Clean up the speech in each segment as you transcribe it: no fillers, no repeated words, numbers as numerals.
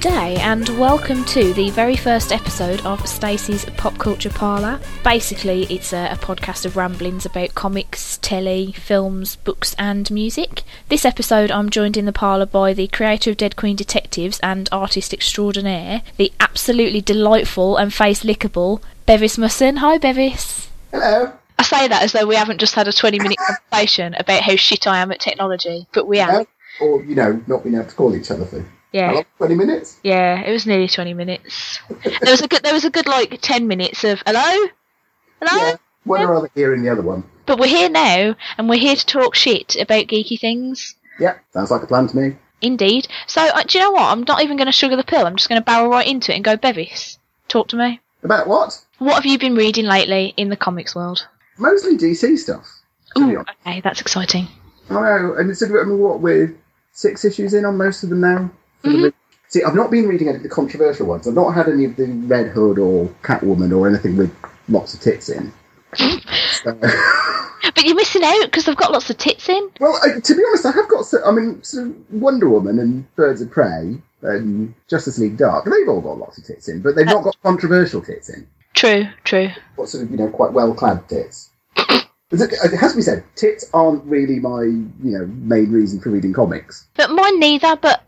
Good day and welcome to the very first episode of Stacey's Pop Culture Parlour. Basically, it's a podcast of ramblings about comics, telly, films, books and music. This episode I'm joined in the parlour by the creator of Dead Queen Detectives and artist extraordinaire, the absolutely delightful and face-lickable Bevis Musson. Hi Bevis. Hello. I say that as though we haven't just had a 20-minute conversation about how shit I am at technology, but we have. Or, you know, not being able to call each other thing. Yeah. 20 minutes? Yeah, it was nearly 20 minutes. There was a good like 10 minutes of hello? Yeah, one or other here in the other one. But we're here now and we're here to talk shit about geeky things. Yeah, sounds like a plan to me. Indeed. So, do you know what? I'm not even going to sugar the pill. I'm just going to barrel right into it and go, Bevis, talk to me. About what? What have you been reading lately in the comics world? Mostly DC stuff. Ooh, okay, that's exciting. I know, and it's what we're 6 issues in on most of them now. Mm-hmm. See, I've not been reading any of the controversial ones. I've not had any of the Red Hood or Catwoman or anything with lots of tits in. So. But you're missing out because they've got lots of tits in. Well, to be honest, I have got. So Wonder Woman and Birds of Prey and Justice League Dark. They've all got lots of tits in, but they've not got controversial tits in. True. What sort of quite well clad tits. It has to be said, tits aren't really my main reason for reading comics. But mine neither. But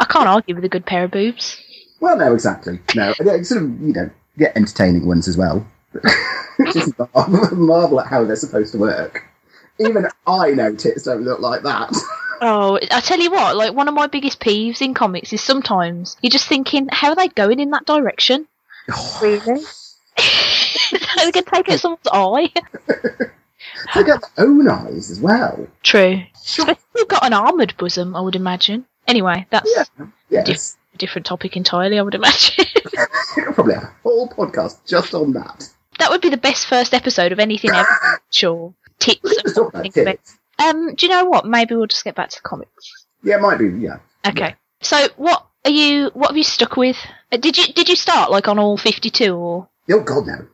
I can't argue with a good pair of boobs. Well, no, exactly. No, get entertaining ones as well. Just marvel at how they're supposed to work. Even I know tits don't look like that. Oh, I tell you what, like one of my biggest peeves in comics is sometimes you're just thinking, how are they going in that direction? Oh. Really? They could take out someone's eye. They got their own eyes as well. True. They've got an armoured bosom, I would imagine. Anyway, that's a different topic entirely, I would imagine. Probably a whole podcast just on that. That would be the best first episode of anything ever. Sure. Tits. Do you know what? Maybe we'll just get back to the comics. Yeah, it might be, yeah. Okay. Yeah. So what have you stuck with? Did you start like on all 52 or? Oh God, no.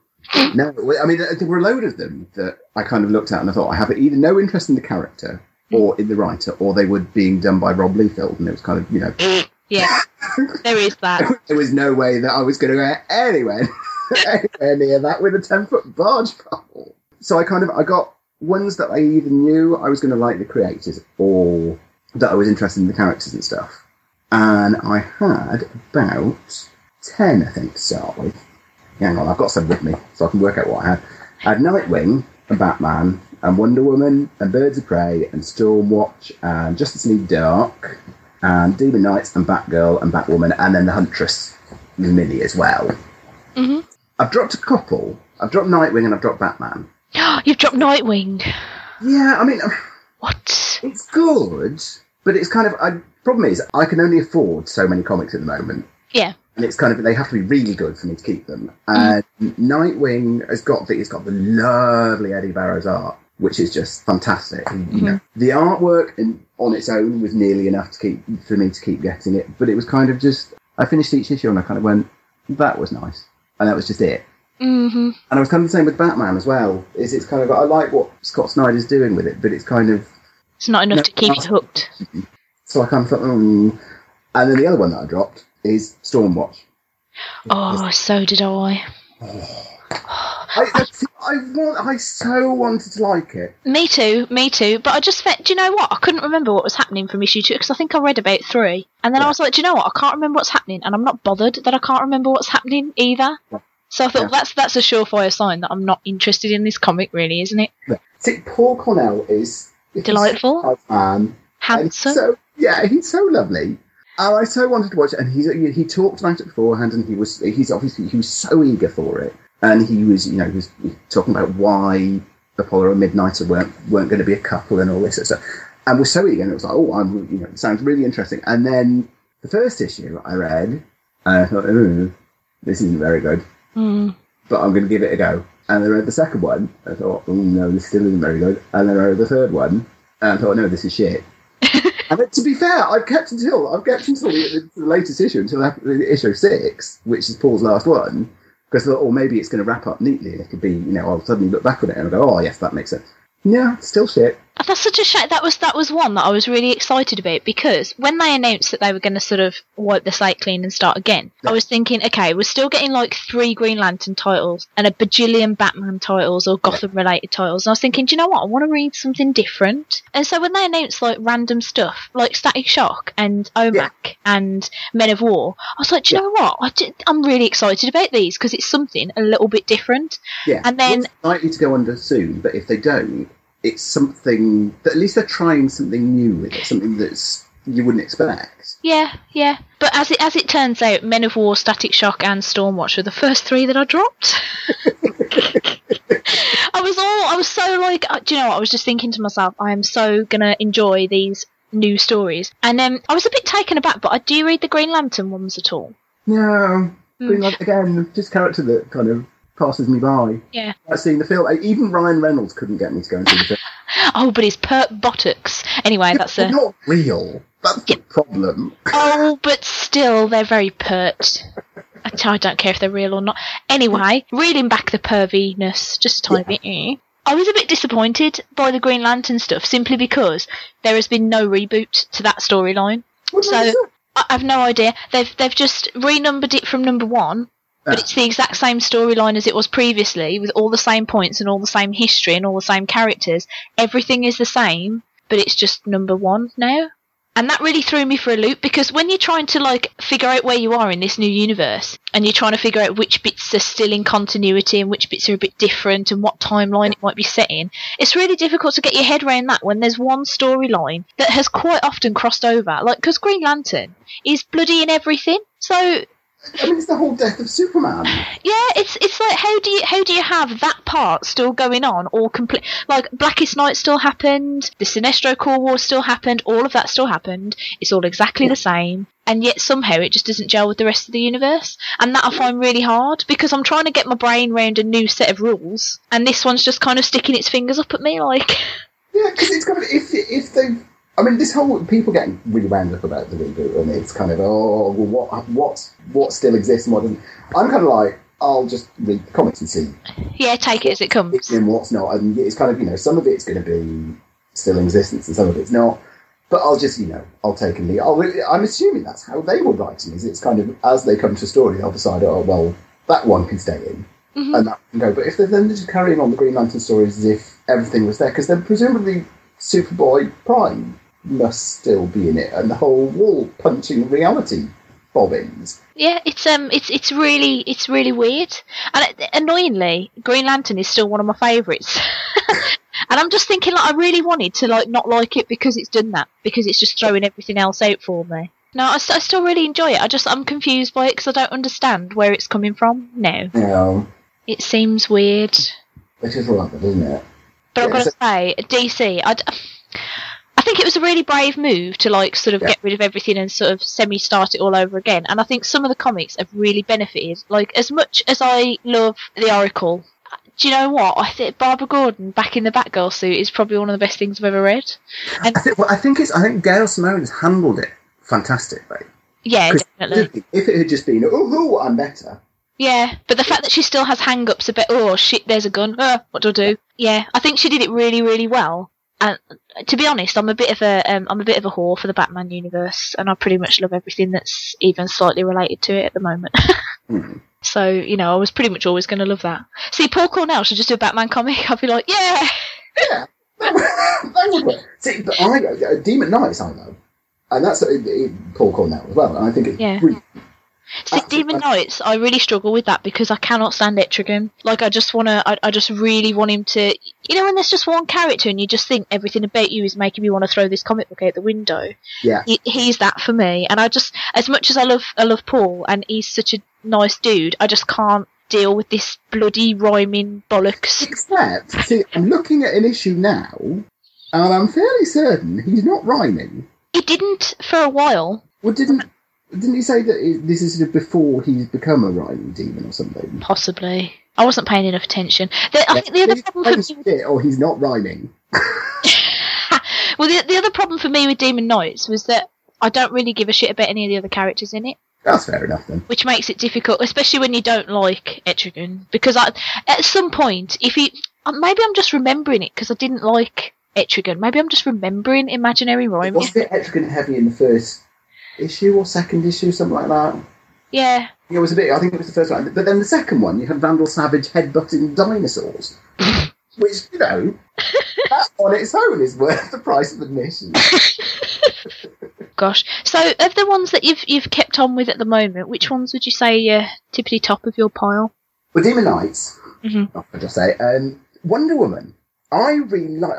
No, I mean, there were a load of them that I kind of looked at and I thought, I have either no interest in the character or in the writer, or they were being done by Rob Liefeld, and it was kind of, Yeah, there is that. There was no way that I was going to go anywhere near that with a 10-foot barge pole. So I got ones that I either knew I was going to like the creators or that I was interested in the characters and stuff. And I had about 10, I think, to start with. Hang on, I've got some with me, so I can work out what I had. I had Nightwing and Batman and Wonder Woman and Birds of Prey and Stormwatch and Justice League Dark and Demon Knights and Batgirl and Batwoman and then the Huntress mini as well. Mm-hmm. I've dropped a couple. I've dropped Nightwing and I've dropped Batman. You've dropped Nightwing? Yeah, I mean... What? It's good, but it's kind of... problem is, I can only afford so many comics at the moment. Yeah. And it's kind of, they have to be really good for me to keep them. And Nightwing has got the lovely Eddy Barrows art, which is just fantastic. Mm-hmm. The artwork on its own was nearly enough for me to keep getting it. But it was kind of just, I finished each issue and I kind of went, that was nice. And that was just it. Mm-hmm. And I was kind of the same with Batman as well. It's kind of, I like what Scott Snyder's doing with it, but it's kind of... It's not enough to keep it hooked. So I kind of thought, And then the other one that I dropped... is Stormwatch. Oh, so did I. I so wanted to like it. Me too. But I just felt, do you know what? I couldn't remember what was happening from issue 2 because I think I read about 3. And then I was like, do you know what? I can't remember what's happening and I'm not bothered that I can't remember what's happening either. Yeah. So I thought that's a surefire sign that I'm not interested in this comic really, isn't it? Yeah. See, Paul Cornell is... Delightful. Handsome. He's so lovely. And I so wanted to watch it, and he talked about it beforehand, and he was so eager for it, and he was talking about why Apollo and Midnighter weren't going to be a couple and all this sort of stuff, and was so eager, and it was like, oh, it sounds really interesting. And then the first issue I read, and I thought, ooh, this isn't very good, but I'm going to give it a go. And then I read the second one, I thought, oh no, this still isn't very good. And then I read the third one, and I thought, no, this is shit. And to be fair, I've kept until the latest issue, until issue 6, which is Paul's last one, because I thought, maybe it's going to wrap up neatly, and it could be, I'll suddenly look back on it and I'll go, oh yes, that makes sense. Yeah, still shit. That's such a shame. That was one that I was really excited about, because when they announced that they were going to sort of wipe the slate clean and start again, yeah. I was thinking, okay, we're still getting like 3 Green Lantern titles and a bajillion Batman titles or Gotham-related titles. And I was thinking, do you know what? I want to read something different. And so when they announced like random stuff, like Static Shock and OMAC and Men of War, I was like, do you know what? I'm really excited about these because it's something a little bit different. Yeah, and then it's likely to go under soon, but if they don't, it's something that at least they're trying something new with it, something that's you wouldn't expect. Yeah, yeah. But as it turns out, Men of War, Static Shock and Stormwatch were the first 3 that I dropped. I was so like, do you know what? I was just thinking to myself, I am so going to enjoy these new stories. And then I was a bit taken aback, but do you read the Green Lantern ones at all? No. Green Lantern, again, just character that kind of passes me by. Yeah. I've seen the film. Even Ryan Reynolds couldn't get me to go and see the film. Oh, but his pert buttocks. Anyway, yeah, that's not real. That's the problem. Oh, but still, they're very pert. I don't care if they're real or not. Anyway, reeling back the perviness, just a tiny bit. I was a bit disappointed by the Green Lantern stuff, simply because there has been no reboot to that storyline. So, I've no idea. They've just renumbered it from number 1. But it's the exact same storyline as it was previously, with all the same points and all the same history and all the same characters. Everything is the same, but it's just number 1 now. And that really threw me for a loop, because when you're trying to like figure out where you are in this new universe, and you're trying to figure out which bits are still in continuity and which bits are a bit different and what timeline it might be set in, it's really difficult to get your head around that when there's one storyline that has quite often crossed over. Like, because Green Lantern is bloody in everything, so... I mean, it's the whole death of Superman. Yeah, it's like, how do you have that part still going on, or complete, like Blackest Night still happened, the Sinestro Corps War still happened, all of that still happened. It's all exactly the same, and yet somehow it just doesn't gel with the rest of the universe. And that I find really hard, because I'm trying to get my brain round a new set of rules, and this one's just kind of sticking its fingers up at me, like. Yeah, because it's kind of if they. I mean, this whole... People get really wound up about the reboot, and it's kind of, oh, well, what still exists and what doesn't... I'm kind of like, I'll just read the comics and see. Yeah, take it as it comes. And what's not, and it's kind of, you know, some of it's going to be still in existence and some of it's not, but I'll just, you know, I'll take and leave. I'm assuming that's how they were writing, is it's kind of, as they come to a story, they'll decide, oh, well, that one can stay in. Mm-hmm. And that can go. But if they're then just carrying on the Green Lantern stories as if everything was there, because then presumably Superboy Prime must still be in it, and the whole wall punching reality bobbins. Yeah, it's really weird, and annoyingly, Green Lantern is still one of my favourites. And I'm just thinking, like, I really wanted to like not like it because it's done that, because it's just throwing everything else out for me. No, I still really enjoy it. I'm confused by it because I don't understand where it's coming from now. No, it seems weird. It is rather, doesn't it? But yeah, I've got to say, DC, I think it was a really brave move to like sort of get rid of everything and sort of semi-start it all over again. And I think some of the comics have really benefited. Like, as much as I love the Oracle, do you know what? I think Barbara Gordon back in the Batgirl suit is probably one of the best things I've ever read. And I think Gail Simone has handled it fantastically. Yeah, definitely. If it had just been, oh, I'm better. Yeah, but the fact that she still has hang-ups about, oh shit, there's a gun. Oh, what do I do? Yeah, I think she did it really, really well. And to be honest, I'm a bit of a whore for the Batman universe, and I pretty much love everything that's even slightly related to it at the moment. Mm-hmm. So, you know, I was pretty much always going to love that. See, Paul Cornell should just do a Batman comic. I'd be like, yeah, yeah. That would work. See, but Demon Knights, I know, and that's Paul Cornell as well. And I think it's brilliant. See, Demon Knights, I really struggle with that because I cannot stand Etrigan. Like, I just really want him to... You know, when there's just one character and you just think everything about you is making me want to throw this comic book out the window. Yeah. He's that for me. And I just... As much as I love Paul, and he's such a nice dude, I just can't deal with this bloody rhyming bollocks. Except, see, I'm looking at an issue now, and I'm fairly certain he's not rhyming. He didn't for a while. Well, Didn't he say that this is sort of before he's become a rhyming demon or something? Possibly. I wasn't paying enough attention. I think the other problem for me... Or he's not rhyming. Well, the other problem for me with Demon Knights was that I don't really give a shit about any of the other characters in it. That's fair enough, then. Which makes it difficult, especially when you don't like Etrigan. Because at some point, if he... Maybe I'm just remembering it because I didn't like Etrigan. Maybe I'm just remembering imaginary rhymes. Was it Etrigan heavy in the first issue or second issue, something like that? Yeah. It was a bit. I think it was the first one, but then the second one, you had Vandal Savage headbutting dinosaurs, which, you know, that on its own is worth the price of admission. Gosh. So, of the ones that you've kept on with at the moment, which ones would you say are tippity top of your pile? Well, Demon Knights. Mm-hmm. I'll just say Wonder Woman. I really like.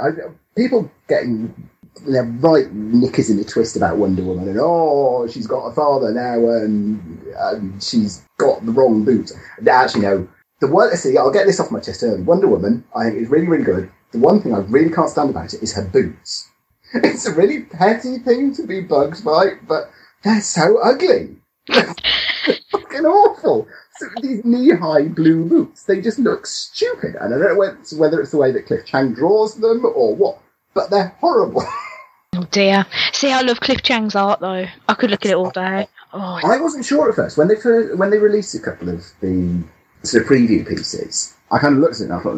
People getting their right knickers in a twist about Wonder Woman, and oh, she's got a father now, and she's got the wrong boots. Actually, no. I'll get this off my chest early. Wonder Woman, I think, is really, really good. The one thing I really can't stand about it is her boots. It's a really petty thing to be bugged by, but they're so ugly. They're fucking awful. So these knee-high blue boots, they just look stupid. And I don't know whether it's the way that Cliff Chiang draws them or what, but they're horrible. Oh dear. See, I love Cliff Chiang's art though. I could look at it all day. Oh, I wasn't sure at first. When they released a couple of the sort of preview pieces, I kind of looked at it and I thought,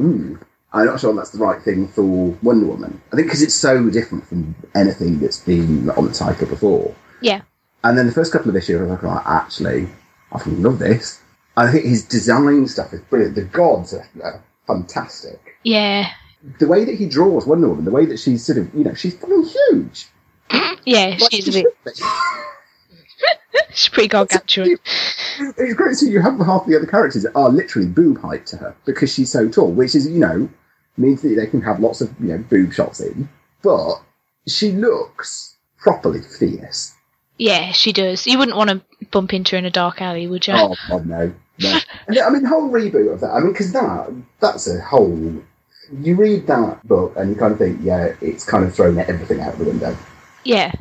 I'm not sure that's the right thing for Wonder Woman. I think because it's so different from anything that's been on the title before. Yeah. And then the first couple of issues, I was like, actually, I fucking love this. And I think his design stuff is brilliant. The gods are fantastic. Yeah. The way that he draws Wonder Woman, the way that she's sort of, you know, she's fucking huge. Yeah, like she's a bit... She's pretty gargantuan. It's great to see you have half the other characters that are literally boob height to her because she's so tall, which is, you know, means that they can have lots of, you know, boob shots in. But she looks properly fierce. Yeah, she does. You wouldn't want to bump into her in a dark alley, would you? Oh, God, no. I mean, the whole reboot of that, I mean, because that's a whole... You read that book and you kind of think, yeah, it's kind of thrown everything out the window. Yeah.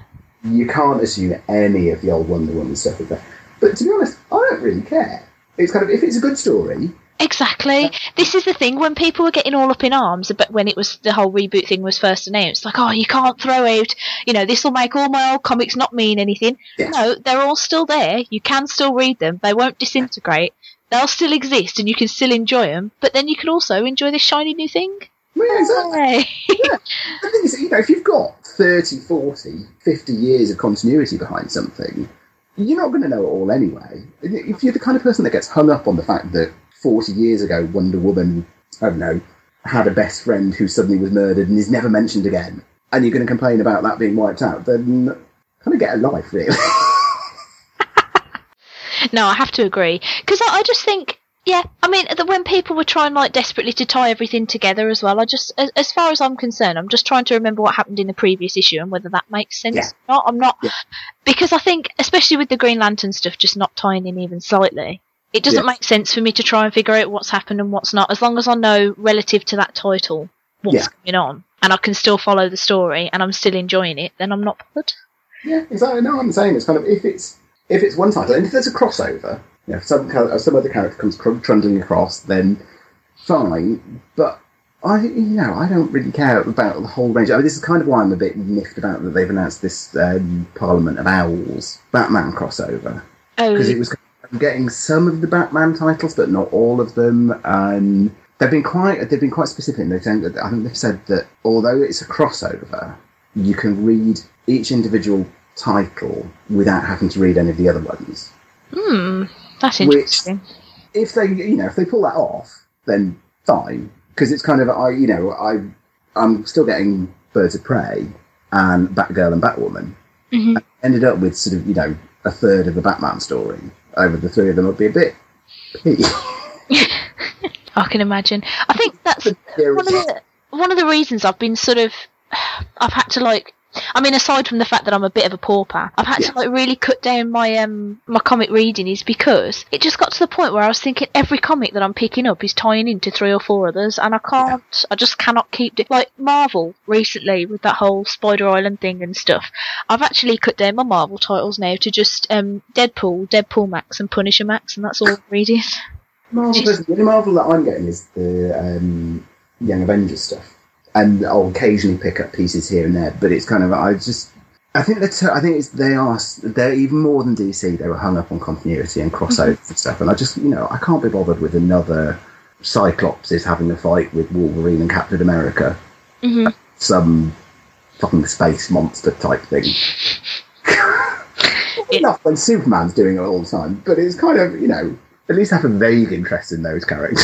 You can't assume any of the old Wonder Woman stuff is there. But to be honest, I don't really care. It's kind of, if it's a good story... Exactly. This is the thing, when people were getting all up in arms, but when it was the whole reboot thing was first announced, like, oh, you can't throw out, you know, this will make all my old comics not mean anything. Yeah. No, they're all still there. You can still read them. They won't disintegrate. They'll still exist and you can still enjoy them, but then you can also enjoy this shiny new thing. Yeah, exactly. Yeah. The thing is, you know, if you've got 30, 40, 50 years of continuity behind something, you're not going to know it all anyway. If you're the kind of person that gets hung up on the fact that 40 years ago, Wonder Woman, I don't know, had a best friend who suddenly was murdered and is never mentioned again, and you're going to complain about that being wiped out, then kind of get a life, really. No, I have to agree. Because I just think, yeah, I mean, when people were trying, like, desperately to tie everything together as well, I just, as far as I'm concerned, I'm just trying to remember what happened in the previous issue and whether that makes sense or not. I'm not... Yeah. Because I think, especially with the Green Lantern stuff just not tying in even slightly, it doesn't make sense for me to try and figure out what's happened and what's not, as long as I know, relative to that title, what's going on, and I can still follow the story and I'm still enjoying it, then I'm not bothered. Yeah, exactly. No, I'm saying it's kind of... If it's one title, and if there's a crossover, you know, if some other character comes trundling across, then fine. But I don't really care about the whole range. I mean, this is kind of why I'm a bit miffed about that they've announced this Parliament of Owls Batman crossover, because it was getting some of the Batman titles, but not all of them. And they've been quite specific. And I think they've said that although it's a crossover, you can read each individual title without having to read any of the other ones. That's interesting. Which, if they pull that off, then fine, because it's kind of I'm still getting Birds of Prey and Batgirl and Batwoman. Mm-hmm. I ended up with sort of a third of the Batman story over the three of them. Would be a bit. I can imagine. I think that's one of the reasons I've been sort of I've had to like. I mean, aside from the fact that I'm a bit of a pauper, I've had to like really cut down my my comic reading is because it just got to the point where I was thinking every comic that I'm picking up is tying into three or four others, and I can't, I just cannot keep it. Like Marvel recently with that whole Spider Island thing and stuff, I've actually cut down my Marvel titles now to just Deadpool Max and Punisher Max, and that's all I'm reading. The only Marvel that I'm getting is the Young Avengers stuff. And I'll occasionally pick up pieces here and there, but it's kind of I think they're even more than DC. They were hung up on continuity and crossovers and stuff, and I just I can't be bothered with another Cyclops is having a fight with Wolverine and Captain America. Mm-hmm. some fucking space monster type thing. Enough when Superman's doing it all the time, but it's kind of, you know, at least have a vague interest in those characters.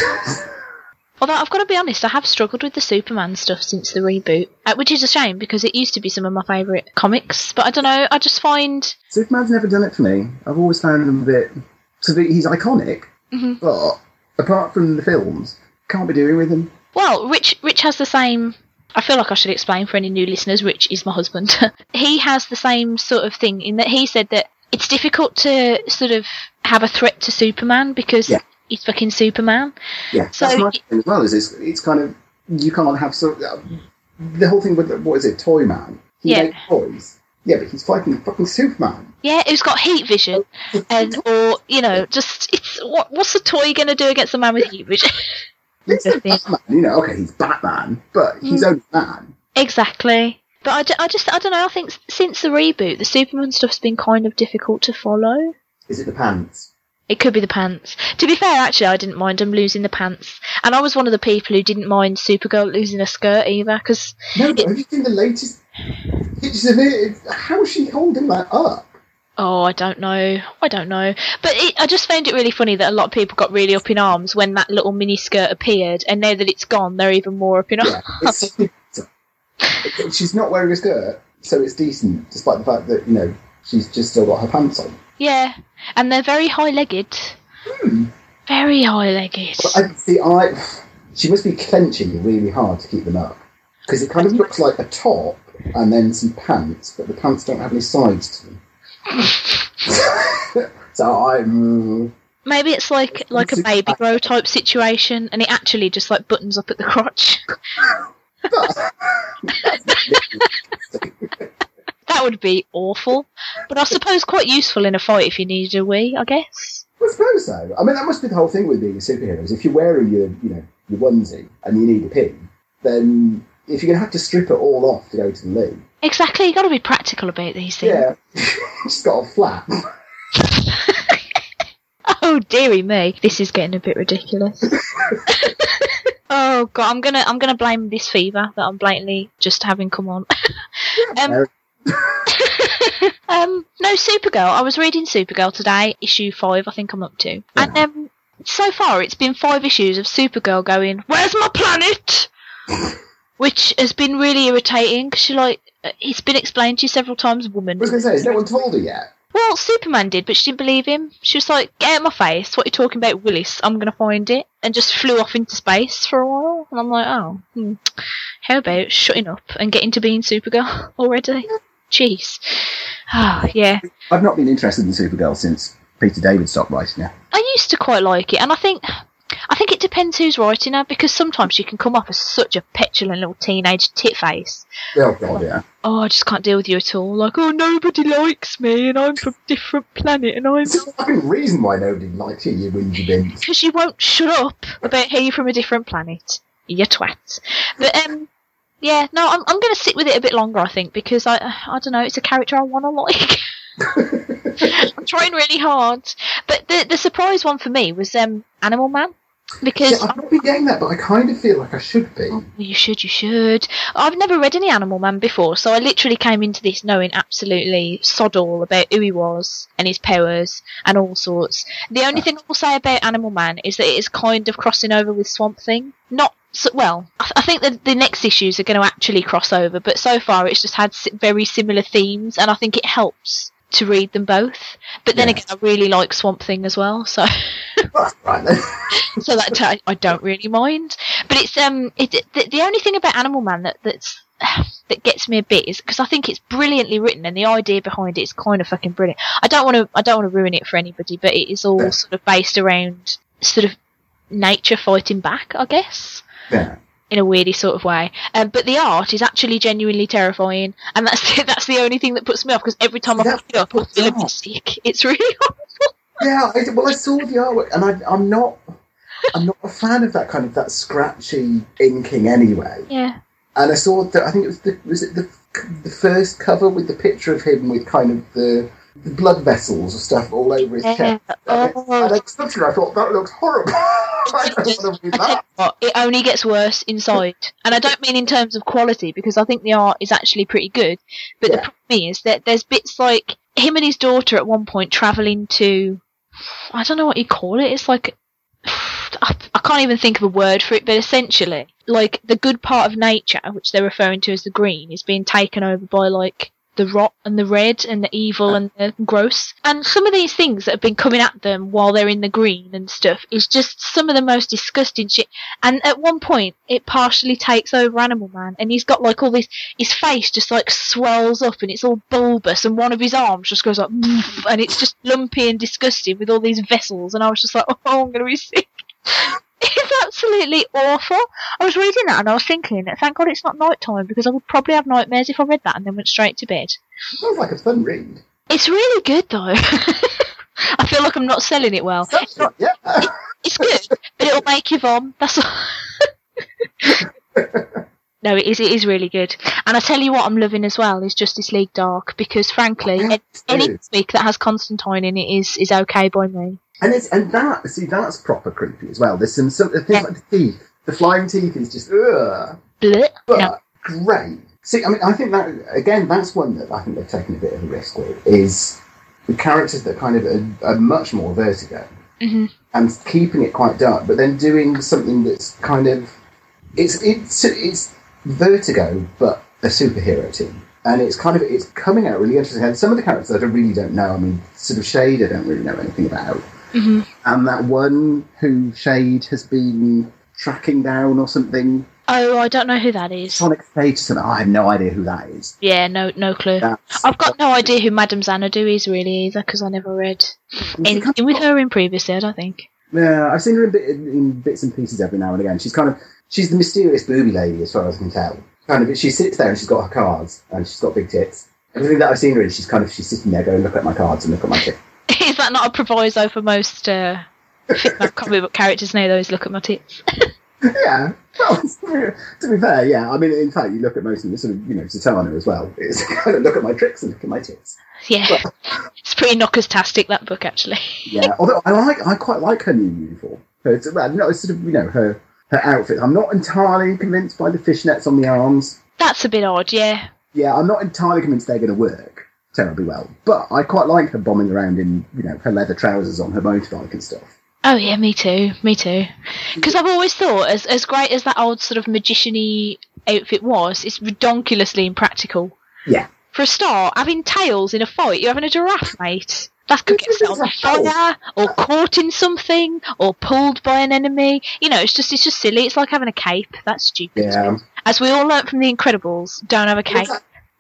Although I've got to be honest, I have struggled with the Superman stuff since the reboot, which is a shame because it used to be some of my favourite comics, but I don't know, I just find... Superman's never done it for me. I've always found him a bit... So he's iconic, mm-hmm. but apart from the films, can't be doing with him. Well, Rich has the same... I feel like I should explain for any new listeners, Rich is my husband. He has the same sort of thing in that he said that it's difficult to sort of have a threat to Superman because... Yeah. He's fucking Superman. Yeah, so that's my thing as well. Is it's kind of you can't have sort of, the whole thing with what is it, Toy Man? He makes toys. Yeah, but he's fighting fucking Superman. Yeah, who's got heat vision, what's a toy going to do against a man with heat vision? It's Batman, you know. Okay, he's Batman, but he's only man. Exactly. But I don't know. I think since the reboot, the Superman stuff's been kind of difficult to follow. Is it the pants? It could be the pants. To be fair, actually, I didn't mind him losing the pants. And I was one of the people who didn't mind Supergirl losing her skirt either. Cause but have you seen the latest pictures of it? How is she holding that up? Oh, I don't know. But I just found it really funny that a lot of people got really up in arms when that little mini skirt appeared. And now that it's gone, they're even more up in arms. She's not wearing a skirt, so it's decent, despite the fact that, you know, she's just still got her pants on. Yeah, and they're very high-legged. Hmm. Very high-legged. Well, she must be clenching really hard to keep them up. Because it kind of looks like a top and then some pants, but the pants don't have any sides to them. So I'm... Maybe it's like a baby grow type situation, and it actually just like buttons up at the crotch. That would be awful, but I suppose quite useful in a fight if you needed a wee, I guess. I suppose so. I mean, that must be the whole thing with being a superhero. If you're wearing your onesie and you need a pin, then if you're going to have to strip it all off to go to the league. Exactly, you've got to be practical about these things. Yeah, just got a flap. Oh, dearie me, this is getting a bit ridiculous. Oh God, I'm gonna blame this fever that I'm blatantly just having come on. No, Supergirl. I was reading Supergirl today, issue 5, I think I'm up to. Yeah. And so far it's been 5 issues of Supergirl going, "Where's my planet?" Which has been really irritating, because it's been explained to you several times, woman. I was going to say, has no one told her yet? Well, Superman did, but she didn't believe him. She was like, "Get out of my face, what are you talking about, Willis? I'm going to find it." And just flew off into space for a while. And I'm like, how about shutting up and getting to being Supergirl already? Yeah. Jeez. Oh, yeah. I've not been interested in Supergirl since Peter David stopped writing her. I used to quite like it, and I think it depends who's writing her, because sometimes she can come off as such a petulant little teenage titface. Oh, God, like, yeah. Oh, I just can't deal with you at all. Like, oh, nobody likes me, and I'm from a different planet, and I'm... There's no reason why nobody likes you, you whingy bins. Because you won't shut up about how you're from a different planet. You twat. But, yeah, no, I'm going to sit with it a bit longer, I think, because I don't know, it's a character I want to like. I'm trying really hard. But the surprise one for me was Animal Man. Because I've not been getting that, but I kind of feel like I should be. Oh, you should. I've never read any Animal Man before, so I literally came into this knowing absolutely sod all about who he was and his powers and all sorts. The only thing I will say about Animal Man is that it is kind of crossing over with Swamp Thing. Not so, well, I think that the next issues are going to actually cross over, but so far it's just had very similar themes, and I think it helps to read them both. But then again, I really like Swamp Thing as well, so... Well, right then. So that I don't really mind. But it's the only thing about Animal Man that gets me a bit is because I think it's brilliantly written and the idea behind it is kind of fucking brilliant. I don't want to ruin it for anybody, but it is all sort of based around sort of nature fighting back, I guess. Yeah. In a weirdy sort of way, but the art is actually genuinely terrifying, and that's the only thing that puts me off, because every time I pick it up, I feel a bit sick. It's really horrible. Yeah, I saw the artwork, and I'm not a fan of that scratchy inking anyway. Yeah. And I saw that I think it was the first cover with the picture of him with kind of the blood vessels and stuff all over his chest. And like, suddenly I thought, that looks horrible. I don't want to read that. It only gets worse inside. And I don't mean in terms of quality, because I think the art is actually pretty good. But the problem is that there's bits like him and his daughter at one point travelling to, I don't know what you call it, it's like, I can't even think of a word for it, but essentially, like, the good part of nature, which they're referring to as the green, is being taken over by, like, the rot and the red and the evil and the gross. And some of these things that have been coming at them while they're in the green and stuff is just some of the most disgusting shit. And at one point, it partially takes over Animal Man, and he's got, like, all this, his face just, like, swells up and it's all bulbous, and one of his arms just goes like, and it's just lumpy and disgusting with all these vessels. And I was just like, oh, I'm going to be sick. It's absolutely awful. I was reading that and I was thinking, thank God it's not night time, because I would probably have nightmares if I read that and then went straight to bed. It sounds like a fun read. It's really good though. I feel like I'm not selling it well. It's, not, yeah. It's good, but it'll make you vom. That's all. No, it is really good. And I tell you what I'm loving as well is Justice League Dark, because frankly, any week that has Constantine in it is okay by me. And that's proper creepy as well. There's some things like the teeth. The flying teeth is just ugh. Blech. But no. Great. See, I mean, I think that again, that's one that I think they've taken a bit of a risk with, is the characters that kind of are much more vertigo, and keeping it quite dark, but then doing something that's kind of it's vertigo, but a superhero team. And it's coming out really interesting. And some of the characters that I really don't know. I mean, sort of Shade, I don't really know anything about. Mm-hmm. And that one who Shade has been tracking down or something. Oh, I don't know who that is. Sonic Fate or something. I have no idea who that is. Yeah, no clue. I've got no idea who Madame Xanadu is really either, because I never read anything with her in previously, I don't think. Yeah, I've seen her in bits and pieces every now and again. She's the mysterious booby lady as far as I can tell. Kind of, she sits there and she's got her cards and she's got big tits. Everything that I've seen her in, she's sitting there going, look at my cards and look at my tits. Is that not a proviso for most comic book characters now, those look at my tits? Yeah. Well, to be fair, yeah. I mean, in fact, you look at most of them, sort of, you know, Zatanna as well. It's kind of look at my tricks and look at my tits. Yeah. Well, it's pretty knockers-tastic, that book, actually. Yeah, although I quite like her new uniform. It's sort of, you know, her outfit. I'm not entirely convinced by the fishnets on the arms. That's a bit odd, yeah. Yeah, I'm not entirely convinced they're going to work terribly well. But I quite like her bombing around in, you know, her leather trousers on her motorbike and stuff. Oh yeah, me too. Because I've always thought, as great as that old sort of magician-y outfit was, it's redonkulously impractical. Yeah. For a start, having tails in a fight, you're having a giraffe, mate. That could get set on fire, or caught in something, or pulled by an enemy. You know, it's just silly. It's like having a cape. That's stupid. Yeah. As we all learnt from The Incredibles, don't have a cape.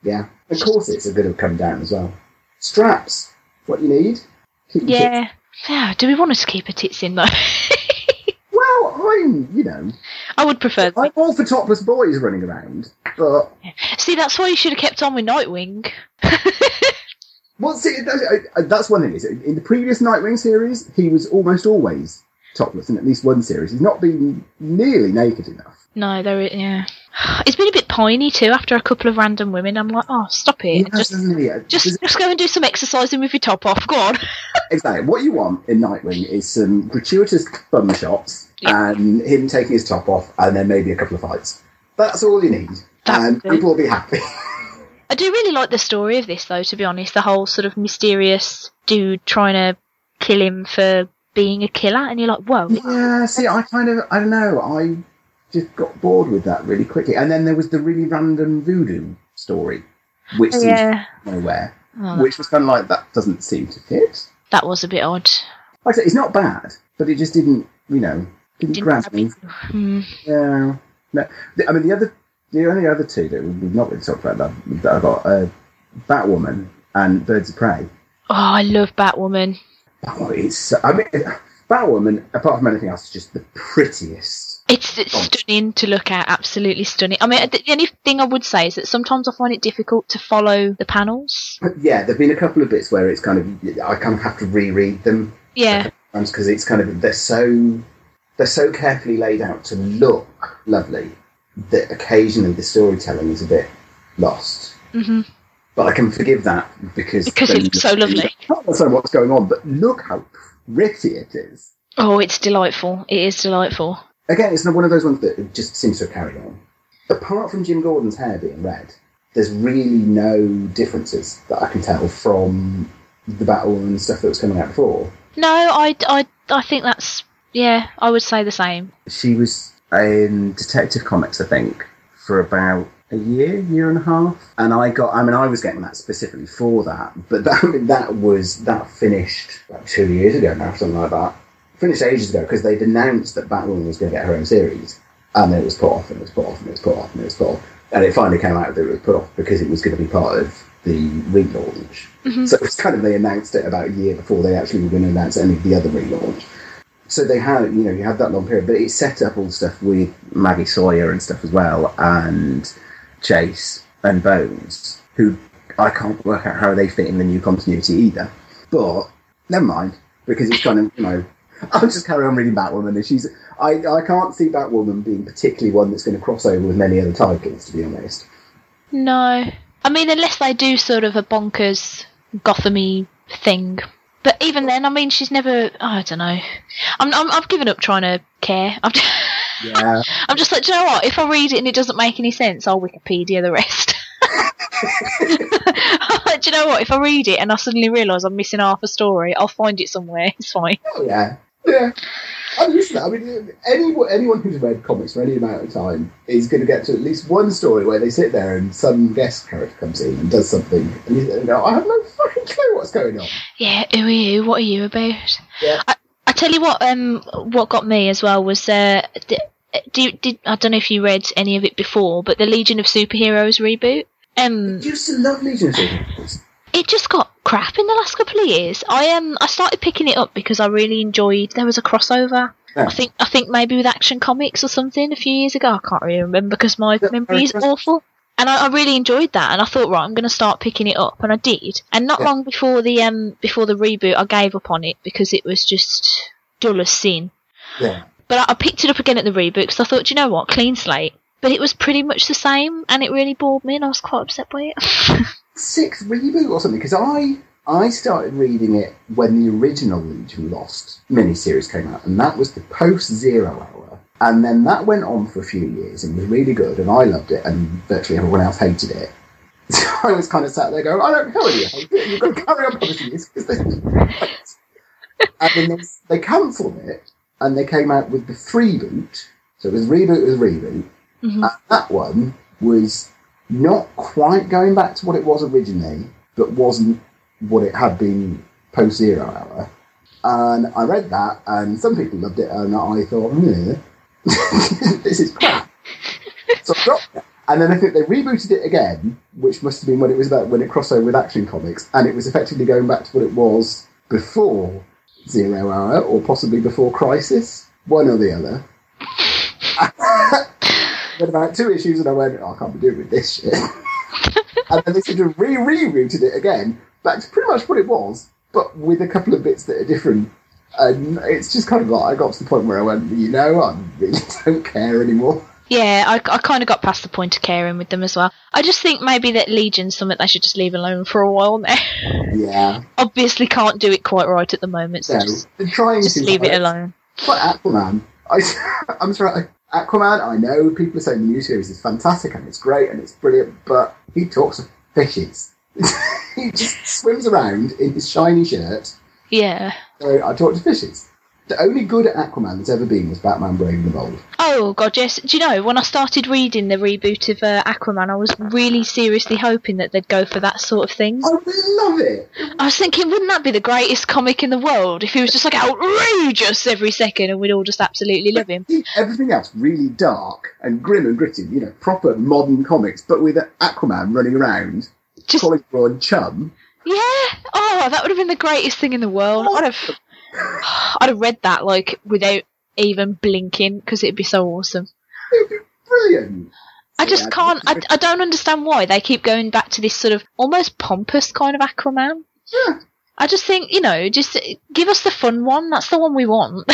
Yeah. Of course, it's a bit of come down as well. Straps. What you need. Keep your tits. Yeah. Do we want us to keep her tits in, though? Well, I'm, you know... I would prefer... I'm all for topless boys running around, but... See, that's why you should have kept on with Nightwing. Well, see, that's one thing. Is in the previous Nightwing series, he was almost always topless in at least one series. He's not been nearly naked enough. No, yeah. It's been a bit piney too. After a couple of random women, I'm like, oh, stop it! Yeah, just go and do some exercising with your top off. Go on. Exactly. What you want in Nightwing is some gratuitous bum shots and him taking his top off, and then maybe a couple of fights. That's all you need, and people will be happy. I do really like the story of this, though, to be honest. The whole sort of mysterious dude trying to kill him for being a killer, and you're like, whoa. Yeah, see, I don't know, I just got bored with that really quickly. And then there was the really random voodoo story, which seemed nowhere, which was kind of like, that doesn't seem to fit. That was a bit odd. Like I said, it's not bad, but it just didn't, you know, didn't grab me. Yeah. No. I mean, the only other two that we've not really talked about that I got Batwoman and Birds of Prey. Oh, I love Batwoman. Oh, Batwoman, apart from anything else, is just the prettiest. It's stunning to look at, absolutely stunning. I mean, the only thing I would say is that sometimes I find it difficult to follow the panels. But yeah, there've been a couple of bits where it's I kind of have to reread them. Yeah. Because it's kind of, they're so carefully laid out to look lovely, that occasionally the storytelling is a bit lost. Mm-hmm. But I can forgive that because it's so lovely. Not necessarily what's going on, but look how pretty it is. Oh, it's delightful. It is delightful. Again, it's one of those ones that just seems to carry on. Apart from Jim Gordon's hair being red, there's really no differences that I can tell from the Batwoman stuff that was coming out before. No, I think that's... Yeah, I would say the same. She was in Detective Comics, I think, for about a year and a half. And I was getting that specifically for that. But that finished about 2 years ago now, something like that. Finished ages ago, because they'd announced that Batwoman was going to get her own series. And then it was put off, and it was put off, and it was put off, and it was put off. And it finally came out that it was put off because it was going to be part of the relaunch. Mm-hmm. So it was kind of, they announced it about a year before they actually were going to announce any of the other relaunch. So they had, you had that long period, but it set up all the stuff with Maggie Sawyer and stuff as well, and Chase and Bones, who I can't work out how they fit in the new continuity either. But never mind, because it's kind of, I'll just carry on reading Batwoman. And I can't see Batwoman being particularly one that's going to cross over with many other titles, to be honest. No. I mean, unless they do sort of a bonkers, Gotham-y thing. But even then, I mean, she's never... Oh, I don't know. I've given up trying to care. Yeah. I'm just like, do you know what? If I read it and it doesn't make any sense, I'll Wikipedia the rest. Do you know what? If I read it and I suddenly realise I'm missing half a story, I'll find it somewhere. It's fine. Oh, yeah. Yeah. I'm used to that. I mean, anyone who's read comics for any amount of time is going to get to at least one story where they sit there and some guest character comes in and does something. And you know, I have no fucking clue what's going on. Yeah, who are you? What are you about? Yeah. I tell you what got me as well was... I don't know if you read any of it before, but the Legion of Superheroes reboot. I used to love Legion of Superheroes. It just got crap in the last couple of years. I started picking it up because I really enjoyed... There was a crossover, yeah. I think maybe with Action Comics or something a few years ago. I can't really remember because my memory is awful. And I really enjoyed that, and I thought, right, I'm going to start picking it up, and I did. And not long before the reboot, I gave up on it because it was just dull as sin. Yeah. But I picked it up again at the reboot because I thought, you know what, clean slate. But it was pretty much the same, and it really bored me, and I was quite upset by it. Sixth reboot or something, because I started reading it when the original Legion Lost miniseries came out, and that was the post-Zero Hour, and then that went on for a few years and was really good, and I loved it, and virtually everyone else hated it. So I was kind of sat there going, I don't know you hate it, you've got to carry on publishing this, because and then they cancelled it, and they came out with the three-boot, so it was reboot, mm-hmm. And that one was... not quite going back to what it was originally, but wasn't what it had been post-Zero Hour. And I read that, and some people loved it, and I thought, this is crap. So I dropped it. And then I think they rebooted it again, which must have been when it crossed over with Action Comics, and it was effectively going back to what it was before Zero Hour, or possibly before Crisis, one or the other. About two issues, and I went, I can't be doing with this shit. And then they sort of rerouted it again back to pretty much what it was, but with a couple of bits that are different. And it's just kind of like I got to the point where I went, I really don't care anymore. Yeah, I kind of got past the point of caring with them as well. I just think maybe that Legion's something they should just leave alone for a while now. Yeah. Obviously can't do it quite right at the moment, so just leave it alone. But Aquaman, I'm sorry. Aquaman, I know people are saying the new series is fantastic and it's great and it's brilliant, but he talks to fishes. He just swims around in his shiny shirt. Yeah. So I talk to fishes. The only good Aquaman that's ever been was Batman Brave and the Bold. Oh, God, yes. Do you know, when I started reading the reboot of Aquaman, I was really seriously hoping that they'd go for that sort of thing. I love it. I was thinking, wouldn't that be the greatest comic in the world if he was just, like, outrageous every second and we'd all just absolutely love him? Everything else really dark and grim and gritty, proper modern comics, but with Aquaman running around, calling everyone chum. Yeah. Oh, that would have been the greatest thing in the world. I'd have read that, without even blinking, because it'd be so awesome. It'd be brilliant. I don't understand why they keep going back to this sort of almost pompous kind of Aquaman. Yeah. I just think, just give us the fun one. That's the one we want.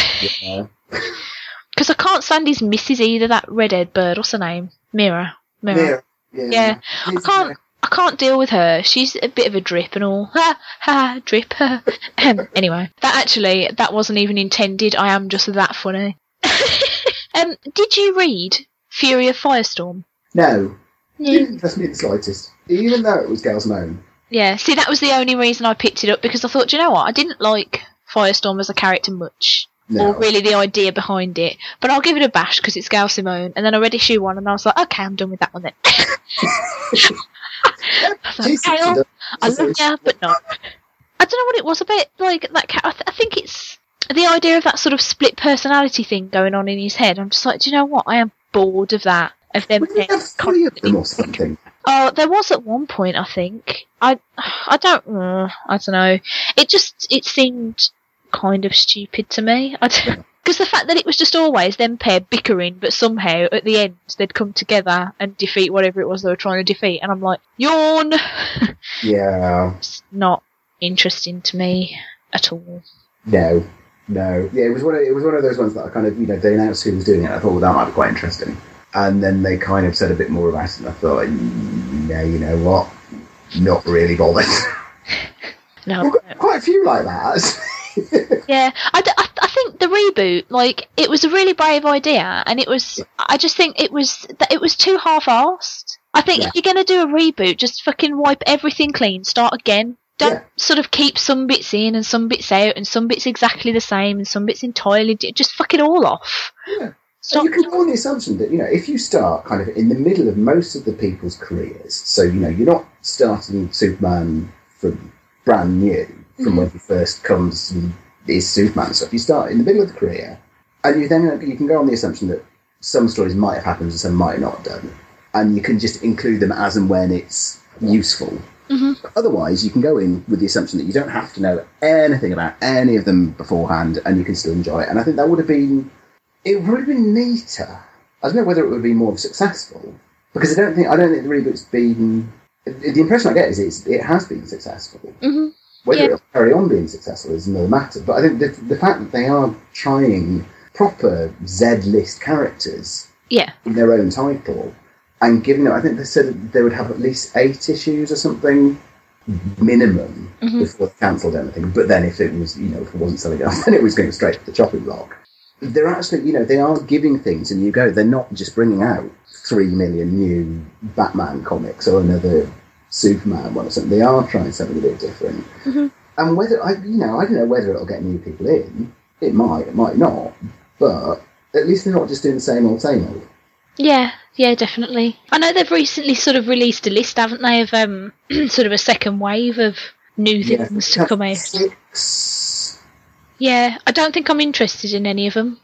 Yeah. Because I can't stand his missus either, that red-haired bird. What's her name? Mira. Yeah. I can't... I I can't deal with her. She's a bit of a drip and all. Ha, ha, drip. Ha. Anyway, that wasn't even intended. I am just that funny. Did you read Fury of Firestorm? No. Didn't interest me the slightest, even though it was Gail's known. Yeah, see, that was the only reason I picked it up, because I thought, you know what, I didn't like Firestorm as a character much. No. Or really the idea behind it. But I'll give it a bash because it's Gail Simone. And then I read issue 1 and I was like, okay, I'm done with that one then. Gail, I love you, but no. I don't know what it was about, like, that cat. I think it's the idea of that sort of split personality thing going on in his head. I'm just like, do you know what? I am bored of that. Of them, three of them or something. Oh, there was at one point, I think. I don't know. It seemed kind of stupid to me. Because the fact that it was just always them pair bickering, but somehow at the end they'd come together and defeat whatever it was they were trying to defeat, and I'm like, yawn. Yeah, it's not interesting to me at all. No. Yeah, it was one of those ones that I kind of, you know, they announced who was doing it. I thought, well, that might be quite interesting. And then they kind of said a bit more about it, and I thought, like, no, you know what? Not really bothered. No. We've got quite a few like that. Yeah, I think the reboot, like, it was a really brave idea, and it was. Yeah. I just think it was too half-assed. I think if you're going to do a reboot, just fucking wipe everything clean, start again. Don't sort of keep some bits in and some bits out, and some bits exactly the same, and some bits entirely. Just fuck it all off. Yeah. So you can go on the assumption that, you know, if you start kind of in the middle of most of the people's careers, so, you know, you're not starting Superman from brand new, from when he first comes and is Superman stuff. You start in the middle of the career, and you can go on the assumption that some stories might have happened and some might not have done, and you can just include them as and when it's useful. Mm-hmm. Otherwise, you can go in with the assumption that you don't have to know anything about any of them beforehand, and you can still enjoy it. And I think that would have been... It would have been neater. I don't know whether it would be more successful, because I don't think the reboot's been. The impression I get is it has been successful. Mm-hmm. Whether it'll carry on being successful is another matter. But I think the fact that they are trying proper Z-list characters in their own title and giving them, I think they said that they would have at least 8 issues or something minimum before they cancelled anything. But then if it was, you know, if it wasn't selling out, then it was going straight to the chopping block. They're actually, you know, they are giving things, and you go, they're not just bringing out 3 million new Batman comics or another Superman one or something. They are trying something a bit different. Mm-hmm. And whether, I don't know whether it'll get new people in. It might not. But at least they're not just doing the same old. Yeah, definitely. I know they've recently sort of released a list, haven't they, of sort of a second wave of new things to come out. 6... Yeah, I don't think I'm interested in any of them.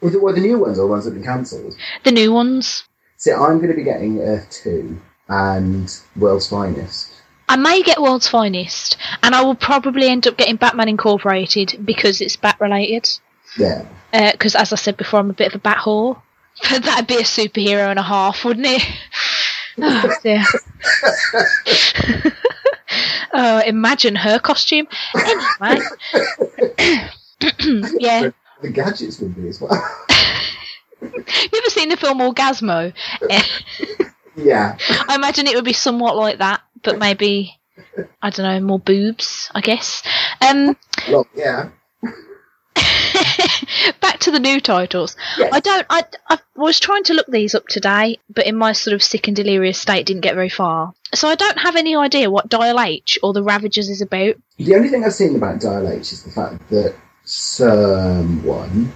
Well, the new ones are the ones that have been cancelled. The new ones. See, I'm going to be getting Earth 2 and World's Finest. I may get World's Finest, and I will probably end up getting Batman Incorporated because it's Bat-related. Yeah. Because, as I said before, I'm a bit of a bat whore. But that'd be a superhero and a half, wouldn't it? Oh, dear. Imagine her costume. Anyway. Yeah. The gadgets would be as well. You ever seen the film Orgasmo? Yeah. I imagine it would be somewhat like that, but maybe, I don't know, more boobs, I guess. Well, yeah. Back to the new titles. Yes. I was trying to look these up today, but in my sort of sick and delirious state didn't get very far. So I don't have any idea what Dial H or The Ravagers is about. The only thing I've seen about Dial H is the fact that someone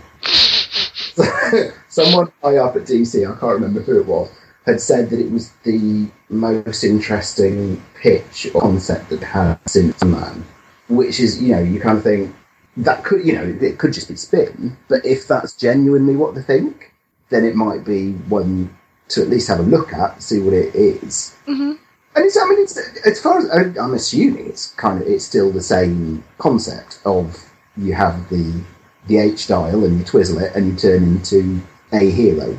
high up at DC, I can't remember who it was, had said that it was the most interesting pitch or concept that had since Man, which is, you know, you kind of think, that could, you know, it could just be spin, but if that's genuinely what they think, then it might be one to at least have a look at, see what it is. Mm-hmm. And it's, I mean, it's, as far as I'm assuming, it's still the same concept of you have the H dial and you twizzle it and you turn into a hero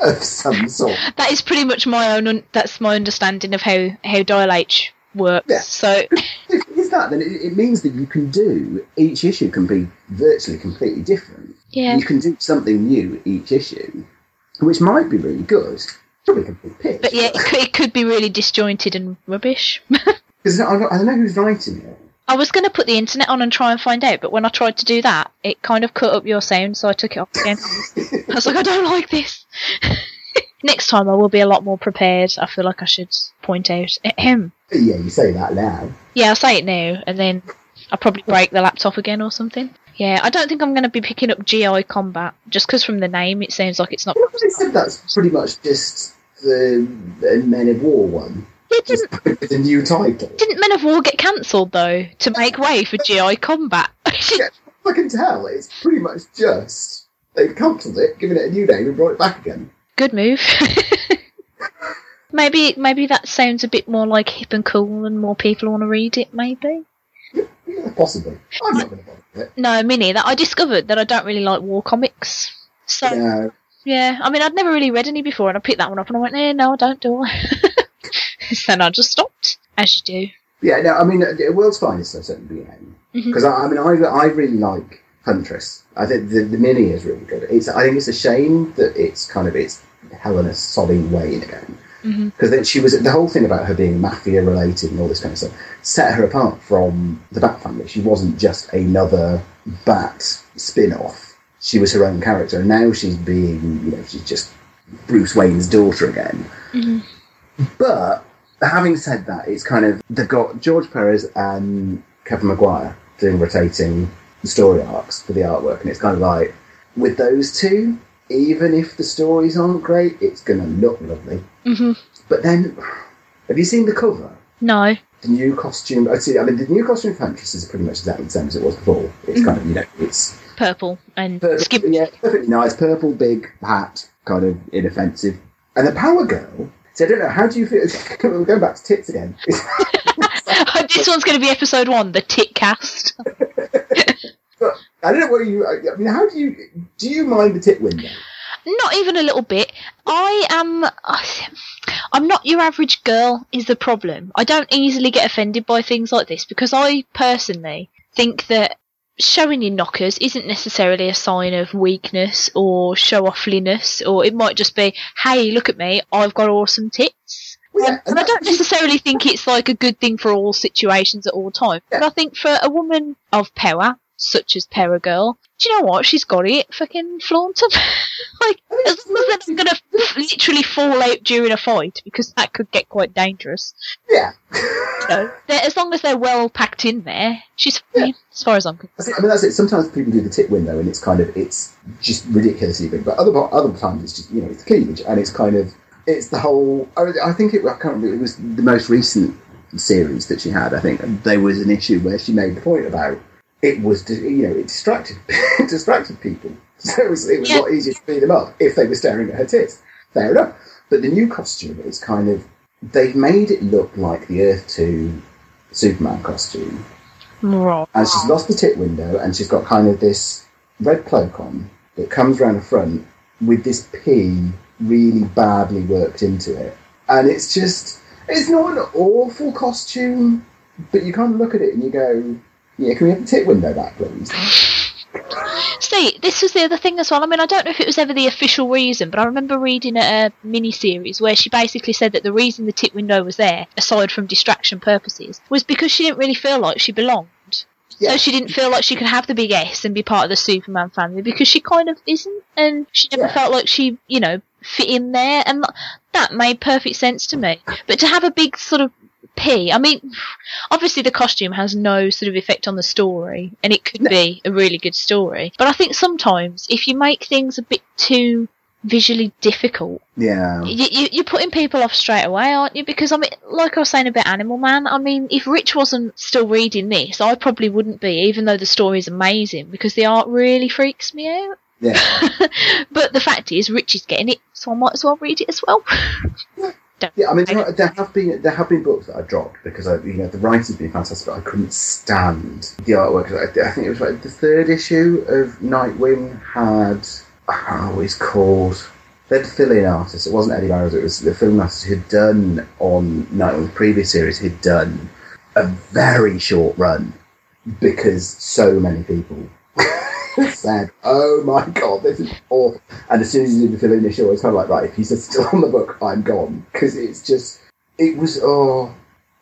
of some sort. That is pretty much my own. That's my understanding of how Dial H works. Yeah. So. That, then it means that you can do each issue can be virtually completely different. Yeah. You can do something new each issue, which might be really good. Probably a complete piss. But yeah, it could be really disjointed and rubbish. Because I don't know who's writing it. I was going to put the internet on and try and find out, but when I tried to do that, it kind of cut up your sound, so I took it off again. I was like, I don't like this. Next time I will be a lot more prepared. I feel like I should point out at him. Yeah, you say that now. Yeah, I'll say it now, and then I'll probably break the laptop again or something. Yeah, I don't think I'm going to be picking up GI Combat, just because from the name it sounds like it's not... I said that's pretty much just the Men of War one. With a new title. Didn't Men of War get cancelled, though, to make way for GI Combat? Yeah, I can tell. It's pretty much just... They've cancelled it, given it a new name, and brought it back again. Good move. Maybe that sounds a bit more like hip and cool and more people want to read it, maybe? Yeah, possibly. I'm not going to bother with it. No, Minnie, I discovered that I don't really like war comics. So, yeah. I mean, I'd never really read any before, and I picked that one up and I went, no, I don't, do I? Then I just stopped, as you do. Yeah, no, I mean, World's Finest, I've certainly been in. Because, I really like Huntress. I think the mini is really good. I think it's a shame that it's kind of it's Helena sobbing way in again. Because then she was, the whole thing about her being mafia-related and all this kind of stuff set her apart from the Bat family. She wasn't just another Bat spin-off. She was her own character. And now she's being, she's just Bruce Wayne's daughter again. But... Having said that, it's kind of... They've got George Perez and Kevin Maguire doing rotating story arcs for the artwork, and it's kind of like, with those two, even if the stories aren't great, it's going to look lovely. But then, have you seen the cover? No. The new costume... the new costume for Huntress is pretty much exactly the same as it was before. It's kind of, it's... Purple and... Yeah, perfectly nice. Purple, big hat, kind of inoffensive. And the Power Girl... So I don't know, how do you feel? We're going back to tits again. This one's going to be episode 1, the tit cast. But I don't know what you... I mean, how do you... Do you mind the tit window? Not even a little bit. I'm not your average girl is the problem. I don't easily get offended by things like this, because I personally think that showing your knockers isn't necessarily a sign of weakness or show-offliness, or it might just be, hey, look at me, I've got awesome tits. Well, yeah, and I don't necessarily think it's like a good thing for all situations at all times. Yeah. But I think for a woman of power, such as Perigirl, do you know what? She's got it. Fucking flaunt her. As long as they're not going to literally fall out during a fight, because that could get quite dangerous. Yeah. As long as they're well packed in there, she's fine, as far as I'm concerned. I mean, that's it. Sometimes people do the tit window, and it's kind of, it's just ridiculously big. But other times, it's just, it's cleavage, and it's kind of, it's the whole, I think it, I can't remember, it was the most recent series that she had, I think. And there was an issue where she made the point about, it was, it distracted people. So it was a lot easier to beat them up if they were staring at her tits. Fair enough. But the new costume is kind of... They've made it look like the Earth 2 Superman costume. Right. And she's lost the tit window, and she's got kind of this red cloak on that comes round the front with this P really badly worked into it. And it's just... It's not an awful costume, but you kind of look at it and you go... Yeah, can we have the tit window back, please? See, this was the other thing as well. I mean, I don't know if it was ever the official reason, but I remember reading a mini-series where she basically said that the reason the tit window was there, aside from distraction purposes, was because she didn't really feel like she belonged. Yeah. So she didn't feel like she could have the big S and be part of the Superman family, because she kind of isn't, and she never felt like she, fit in there, and that made perfect sense to me. But to have a big sort of P. I mean, obviously the costume has no sort of effect on the story, and it could be a really good story. But I think sometimes if you make things a bit too visually difficult, you're putting people off straight away, aren't you? Because I mean, like I was saying about Animal Man, I mean, if Rich wasn't still reading this, I probably wouldn't be, even though the story is amazing, because the art really freaks me out. Yeah. But the fact is, Rich is getting it, so I might as well read it as well. Yeah, I mean, there have been books that I dropped because the writing's been fantastic, but I couldn't stand the artwork. I think it was like the third issue of Nightwing had it's called. They'd fill-in artist. It wasn't Eddy Barrows. It was the film artist who'd done on Nightwing's previous series. Who'd done a very short run because so many people said, oh my God, this is awful. And as soon as he did the Filoni show, I was kind of like, right, if he's still on the book, I'm gone. Because it's just, it was, oh...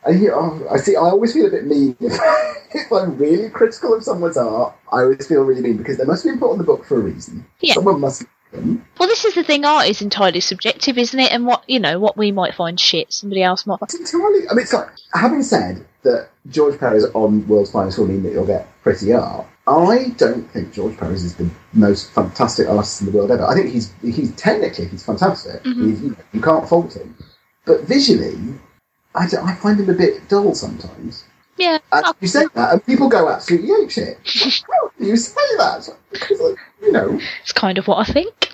I always feel a bit mean if I'm really critical of someone's art. I always feel really mean because they must have been put on the book for a reason. Yeah. Someone must like them. Well, this is the thing, art is entirely subjective, isn't it? And what we might find shit, somebody else might find. It's entirely... I mean, it's like, having said that George Perez on World's Finest will mean that you'll get pretty art, I don't think George Perez is the most fantastic artist in the world ever. I think he's fantastic. Mm-hmm. You can't fault him. But visually... I find him a bit dull sometimes. Yeah. You say that, and people go absolutely ape shit. How do you say that? Because, it's kind of what I think.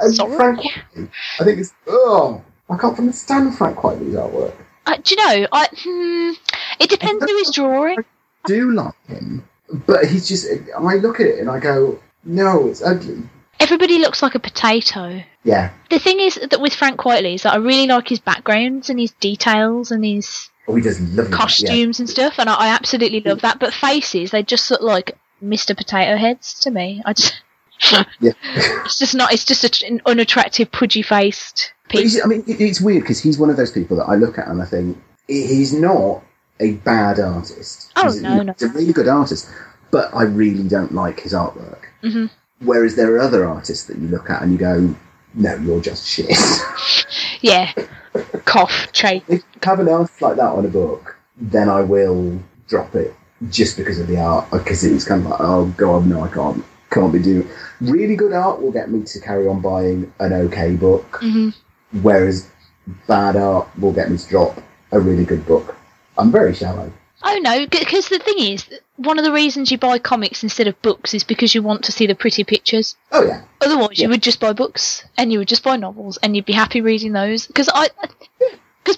And sorry. Frank Whiteley, I think it's... Oh, I can't understand Frank Whiteley's artwork. It depends who is drawing. I do like him, but he's just... I look at it and I go, no, it's ugly. Everybody looks like a potato. Yeah. The thing is that with Frank Whiteley is that I really like his backgrounds and his details and his costumes and stuff, and I absolutely love that. But faces, they just look like Mr. Potato Heads to me. I just it's just an unattractive, pudgy-faced piece. I mean, it's weird because he's one of those people that I look at and I think he's not a bad artist. Oh, no. He's a really good artist, but I really don't like his artwork. Mm-hmm. Whereas there are other artists that you look at and you go, no, you're just shit. Yeah. Cough, tray. If you have an artist like that on a book, then I will drop it just because of the art. Because it's kind of like, oh, God, no, I can't be doing it. Really good art will get me to carry on buying an okay book, mm-hmm. whereas bad art will get me to drop a really good book. I'm very shallow. Oh, no, because the thing is, one of the reasons you buy comics instead of books is because you want to see the pretty pictures. Oh, yeah. Otherwise, you would just buy books, and you would just buy novels, and you'd be happy reading those. Because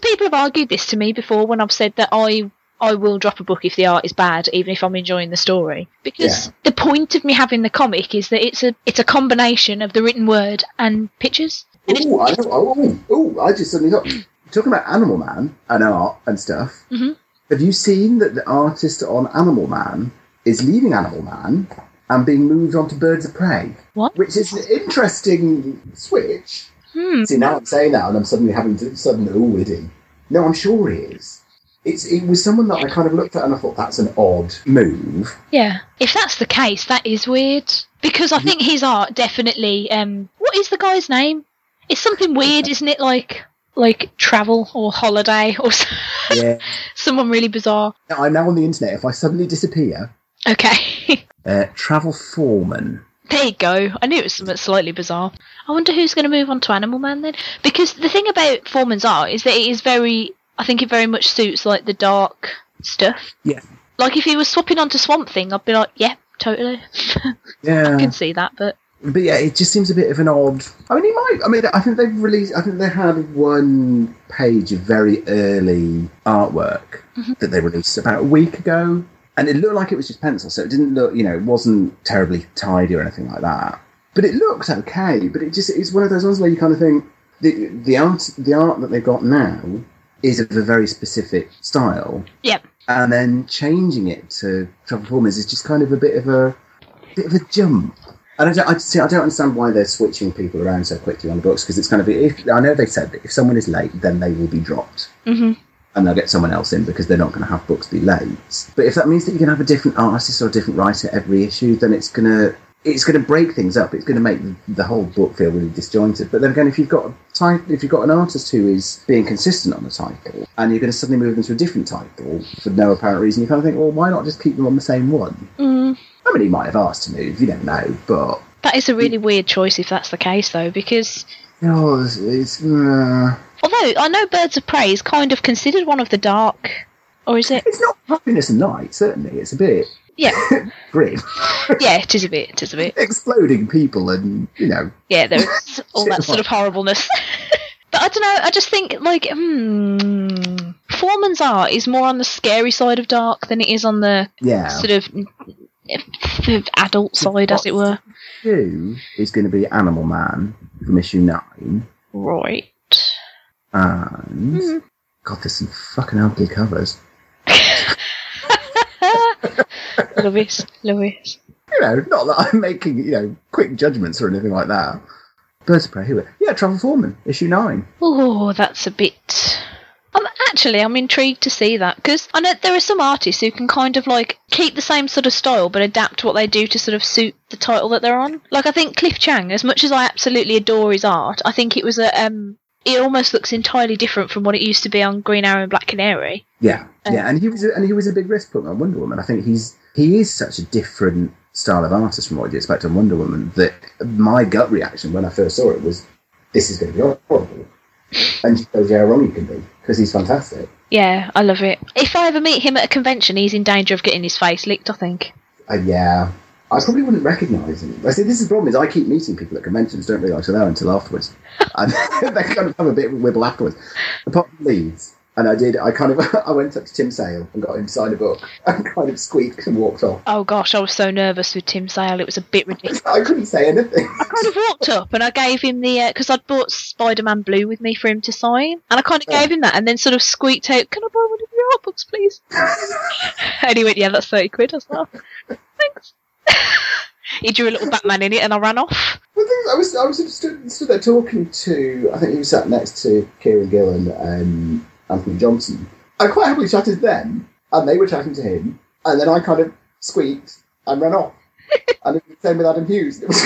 people have argued this to me before when I've said that I will drop a book if the art is bad, even if I'm enjoying the story. Because the point of me having the comic is that it's a combination of the written word and pictures. I just suddenly got... Talking about Animal Man and art and stuff... Mm-hmm. Have you seen that the artist on Animal Man is leaving Animal Man and being moved on to Birds of Prey? What? Which is an interesting switch. Hmm. See, now I'm saying that and I'm suddenly having to... oh, is he? No, I'm sure he is. It was someone that I kind of looked at and I thought, that's an odd move. Yeah. If that's the case, that is weird. Because I think his art definitely... what is the guy's name? It's something weird, isn't it? Like travel or holiday or someone really bizarre. I'm now on the internet. If I suddenly disappear... Okay. Travel Foreman. There you go. I knew it was something slightly bizarre. I wonder who's going to move on to Animal Man then? Because the thing about Foreman's art is that it is very... I think it very much suits, like, the dark stuff. Yeah. Like, if he was swapping onto Swamp Thing, I'd be like, yeah, totally. Yeah. I can see that, But yeah, it just seems a bit of an odd... I mean, he might... I mean, I think they had one page of very early artwork that they released about a week ago. And it looked like it was just pencil, so it didn't look... it wasn't terribly tidy or anything like that. But it looked okay. But it just... It's one of those ones where you kind of think... The art that they've got now is of a very specific style. Yep. And then changing it to Travel Formers is just kind of a bit of a jump. And I don't understand why they're switching people around so quickly on the books, because it's kind of... I know they said that if someone is late, then they will be dropped. Mm-hmm. And they'll get someone else in because they're not going to have books be late. But if that means that you're going to have a different artist or a different writer every issue, then it's going to break things up. It's going to make the whole book feel really disjointed. But then again, if you've got an artist who is being consistent on a title and you're going to suddenly move them to a different title for no apparent reason, you kind of think, well, why not just keep them on the same one? Mm. I mean, he might have asked to move, you don't know, but... That is a really weird choice if that's the case, though, because... Oh, it's Although, I know Birds of Prey is kind of considered one of the dark... Or is it... It's not Happiness and Night, certainly. It's a bit... Yeah. Grim. Yeah, it is a bit, Exploding people and, Yeah, there's all that sort of horribleness. But I don't know, I just think, Foreman's art is more on the scary side of dark than it is on the sort of... The adult side, as it were. Who is going to be Animal Man from issue 9? Right. And God, there's some fucking ugly covers. Lewis. You know, not that I'm making, you know, quick judgments or anything like that. Birds of Prey, yeah, Travel Foreman, issue 9. Oh, that's a bit... Actually, I'm intrigued to see that, because I know there are some artists who can kind of, like, keep the same sort of style but adapt what they do to sort of suit the title that they're on. Like, I think Cliff Chiang, as much as I absolutely adore his art, I think it was a... it almost looks entirely different from what it used to be on Green Arrow and Black Canary. Yeah, yeah, and he was a big risk put on Wonder Woman. I think he is such a different style of artist from what you'd expect on Wonder Woman that my gut reaction when I first saw it was, this is going to be horrible. And she shows you how wrong he can be, because he's fantastic. Yeah, I love it. If I ever meet him at a convention, he's in danger of getting his face licked, I think. Yeah, I probably wouldn't recognise him. I see, this is the problem, is I keep meeting people at conventions, don't realise who they are until afterwards. And they kind of have a bit of a wibble afterwards. Apart from Leeds, and I went up to Tim Sale and got him to sign a book and kind of squeaked and walked off. Oh gosh, I was so nervous with Tim Sale, it was a bit ridiculous. I couldn't say anything. I kind of walked up and I gave him the, because I'd bought Spider-Man Blue with me for him to sign, and I kind of gave him that and then sort of squeaked out, can I buy one of your art books, please? And he went, yeah, that's 30 quid, I was like, thanks. He drew a little Batman in it and I ran off. Well, I was stood there talking to, I think he was sat next to Kieran Gill and Anthony Johnson. I quite happily chatted them and they were chatting to him, and then I kind of squeaked and ran off. And it was the same with Adam Hughes. It was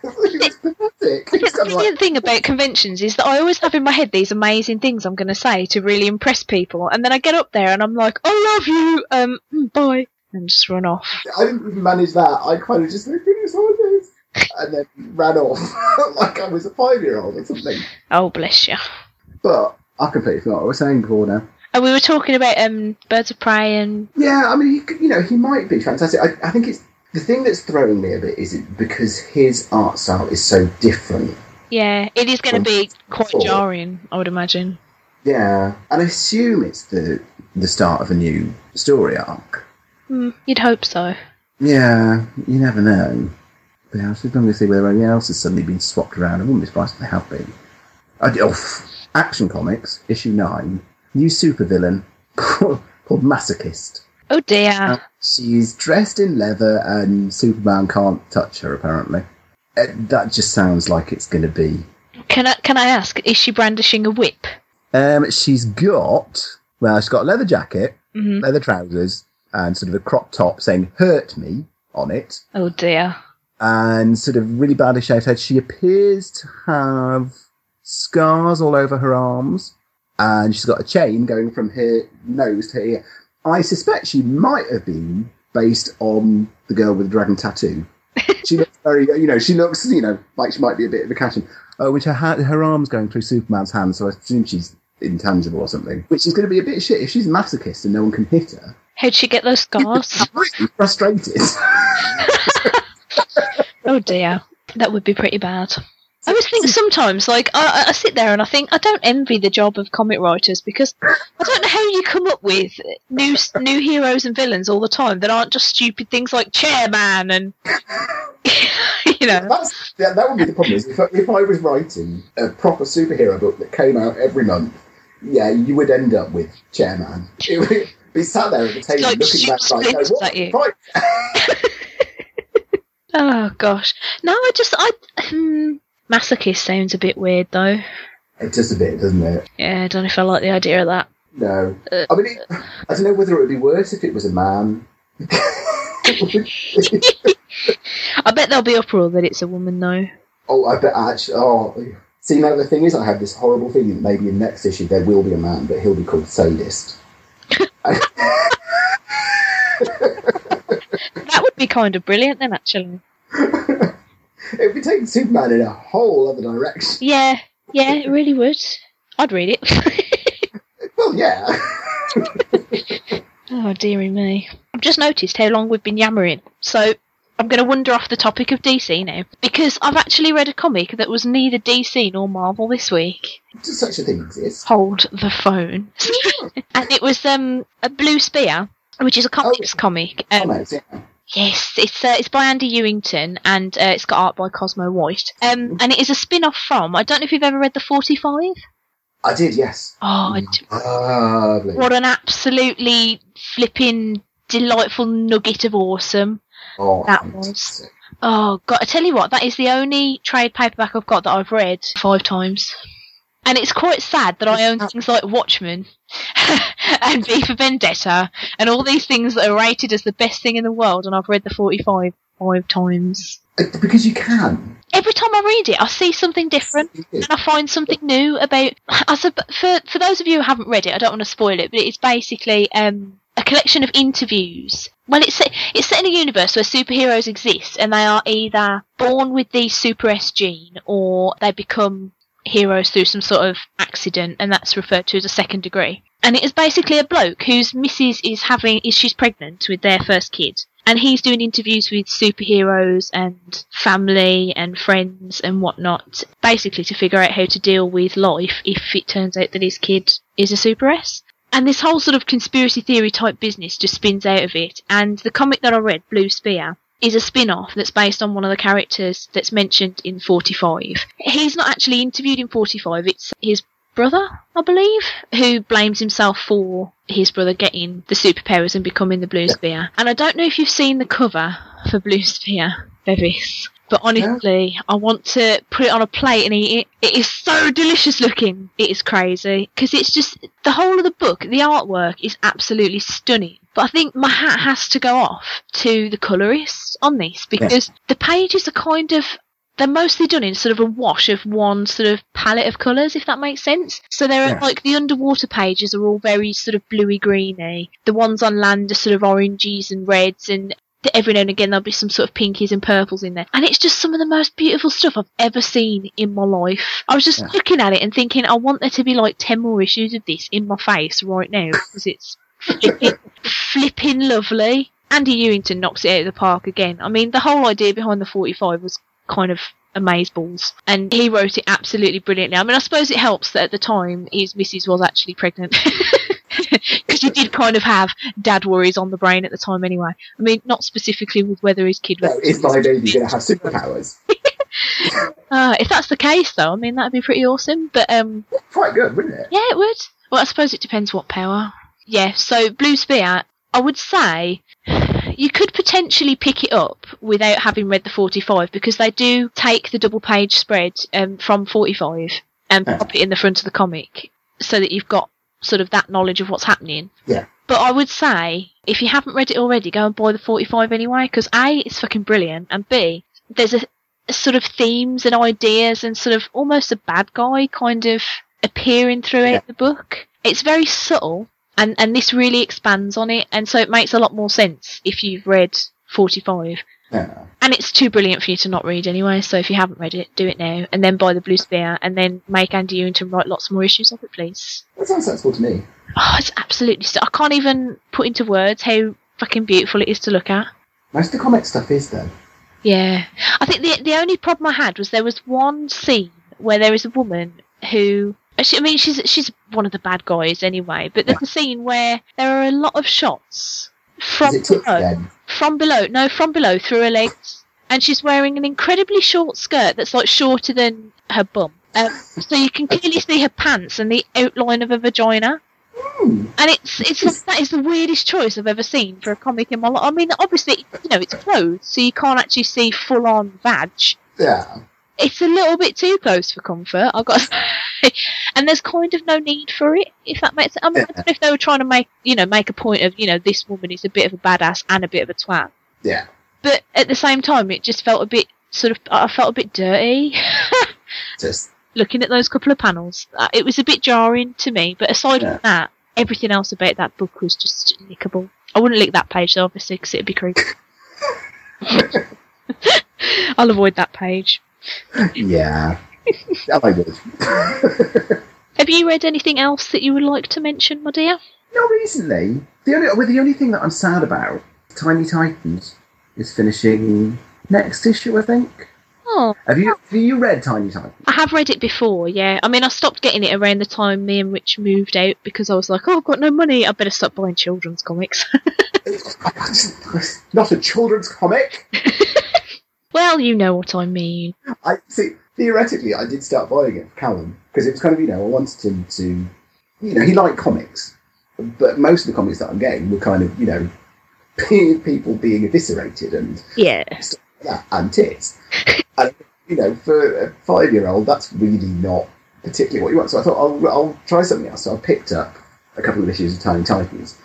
pathetic. The brilliant thing about conventions is that I always have in my head these amazing things I'm going to say to really impress people, and then I get up there and I'm like, I love you, bye, and just run off. I didn't even manage that. I kind of just and then ran off like I was a 5-year-old or something. Oh, bless you. But I completely forgot what I was saying before now. And we were talking about Birds of Prey and... Yeah, I mean, he might be fantastic. I think it's... The thing that's throwing me a bit is it because his art style is so different. Yeah, it is going to be quite jarring, I would imagine. Yeah, and I assume it's the start of a new story arc. You'd hope so. Yeah, you never know. But I was just going to see whether anyone else has suddenly been swapped around. I wouldn't be surprised if they have been. Action Comics, issue 9, new supervillain called Masochist. Oh dear. And she's dressed in leather and Superman can't touch her, apparently. That just sounds like it's going to be... Can I ask, is she brandishing a whip? She's got a leather jacket, leather trousers, and sort of a crop top saying, hurt me, on it. Oh dear. And sort of really badly shaved head. She appears to have... scars all over her arms, and she's got a chain going from her nose to her ear. I suspect she might have been based on the girl with the dragon tattoo. She looks very, like she might be a bit of a catching. Oh, which her arm's going through Superman's hand, so I assume she's intangible or something. Which is going to be a bit of shit if she's a masochist and no one can hit her. How'd she get those scars? Really frustrated. Oh dear, that would be pretty bad. I always think sometimes, like, I sit there and I think, I don't envy the job of comic writers, because I don't know how you come up with new heroes and villains all the time that aren't just stupid things like Chairman and, that would be the problem, is if I was writing a proper superhero book that came out every month, yeah, you would end up with Chairman. It would be sat there at the table like, looking back like, what the fuck? Oh, gosh. No, Masochist sounds a bit weird, though. It's just a bit, doesn't it? Yeah, I don't know if I like the idea of that. No. I don't know whether it would be worse if it was a man. I bet there'll be uproar that it's a woman, though. Oh, I bet actually... Oh. See, now the thing is, I have this horrible feeling that maybe in the next issue there will be a man, but he'll be called Sadist. That would be kind of brilliant, then, actually. It would be taking Superman in a whole other direction. Yeah, it really would. I'd read it. Well, yeah. Oh, dearie me. I've just noticed how long we've been yammering, so I'm going to wander off the topic of DC now, because I've actually read a comic that was neither DC nor Marvel this week. Does such a thing exist? Hold the phone. And it was a Blue Spear, which is a comics comic. Comics, yeah. Yes, it's by Andy Ewington, and it's got art by Cosmo White. And it is a spin-off from, I don't know if you've ever read The 45? I did, yes. Oh, what an absolutely flipping delightful nugget of awesome. Oh, that fantastic. Oh God! I tell you what, that is the only trade paperback I've got that I've read 5 times, and it's quite sad that I own things like Watchmen and V for Vendetta and all these things that are rated as the best thing in the world, and I've read the 45 5 times. Because you can. Every time I read it, I see something different, and I find something new about. For those of you who haven't read it, I don't want to spoil it, but it's basically a collection of interviews. Well, it's set in a universe where superheroes exist, and they are either born with the Super S gene, or they become heroes through some sort of accident, and that's referred to as a second degree. And it is basically a bloke whose missus she's pregnant with their first kid. And he's doing interviews with superheroes and family and friends and whatnot, basically to figure out how to deal with life if it turns out that his kid is a Super S. And this whole sort of conspiracy theory type business just spins out of it. And the comic that I read, Blue Spear, is a spin-off that's based on one of the characters that's mentioned in 45. He's not actually interviewed in 45, it's his brother, I believe, who blames himself for his brother getting the superpowers and becoming the Blue Spear. And I don't know if you've seen the cover for Blue Spear, Bevis, but honestly, yeah. I want to put it on a plate and eat it. It is so delicious looking. It is crazy. Because it's just, the whole of the book, the artwork is absolutely stunning. But I think my hat has to go off to the colourists on this, because the pages are kind of, they're mostly done in sort of a wash of one sort of palette of colours, if that makes sense. So there are, like, the underwater pages are all very sort of bluey-greeny. The ones on land are sort of oranges and reds, and every now and again there'll be some sort of pinkies and purples in there. And it's just some of the most beautiful stuff I've ever seen in my life. I was just looking at it and thinking, I want there to be, like, 10 more issues of this in my face right now, because it's flipping lovely. Andy Ewington knocks it out of the park again. I mean, the whole idea behind the 45 was kind of amazeballs, and he wrote it absolutely brilliantly. I mean, I suppose it helps that at the time his missus was actually pregnant, because he did kind of have dad worries on the brain at the time anyway. I mean, not specifically with whether his kid was... Is my baby going to have superpowers? If that's the case, though, I mean, that'd be pretty awesome, but... Quite good, wouldn't it? Yeah, it would. Well, I suppose it depends what power. Yeah, so Blue Spear, I would say... You could potentially pick it up without having read the 45, because they do take the double page spread from 45 and pop it in the front of the comic, so that you've got sort of that knowledge of what's happening. Yeah. But I would say, if you haven't read it already, go and buy the 45 anyway, because A, it's fucking brilliant, and B, there's a sort of themes and ideas and sort of almost a bad guy kind of appearing throughout the book. It's very subtle. And this really expands on it, and so it makes a lot more sense if you've read 45. Yeah. And it's too brilliant for you to not read anyway, so if you haven't read it, do it now, and then buy the Blue Spear, and then make Andy Ewington write lots more issues of it, please. That sounds sensible to me. Oh, it's absolutely... I can't even put into words how fucking beautiful it is to look at. Most of the comic stuff is, though. Yeah. I think the only problem I had was there was one scene where there is a woman who... I mean, she's one of the bad guys anyway, but there's a scene where there are a lot of shots from below through her legs, and she's wearing an incredibly short skirt that's like shorter than her bum, so you can clearly see her pants and the outline of her vagina. And it's like, that is the weirdest choice I've ever seen for a comic in my life. I mean, obviously, you know, it's clothes, so you can't actually see full on vag. Yeah. It's a little bit too close for comfort, I've got to say. And there's kind of no need for it, if that makes sense. I mean, I don't know if they were trying to make a point of, you know, this woman is a bit of a badass and a bit of a twat. Yeah. But at the same time, it just felt a bit I felt a bit dirty. Just looking at those couple of panels. It was a bit jarring to me, but aside from that, everything else about that book was just lickable. I wouldn't lick that page, though, obviously, because it'd be creepy. I'll avoid that page. Yeah. I did. Have you read anything else that you would like to mention, my dear? Not recently. The only thing that I'm sad about, Tiny Titans, is finishing next issue, I think. Oh. Have you read Tiny Titans? I have read it before, yeah. I mean, I stopped getting it around the time me and Rich moved out, because I was like, oh, I've got no money, I better stop buying children's comics. It's not a children's comic. Well, you know what I mean. Theoretically, I did start buying it for Callum, because it was kind of, you know, I wanted him to, you know, he liked comics, but most of the comics that I'm getting were kind of, you know, people being eviscerated and stuff like that, and tits. And, you know, for a 5-year-old, that's really not particularly what you want. So I thought, I'll try something else. So I picked up a couple of issues of Tiny Titans.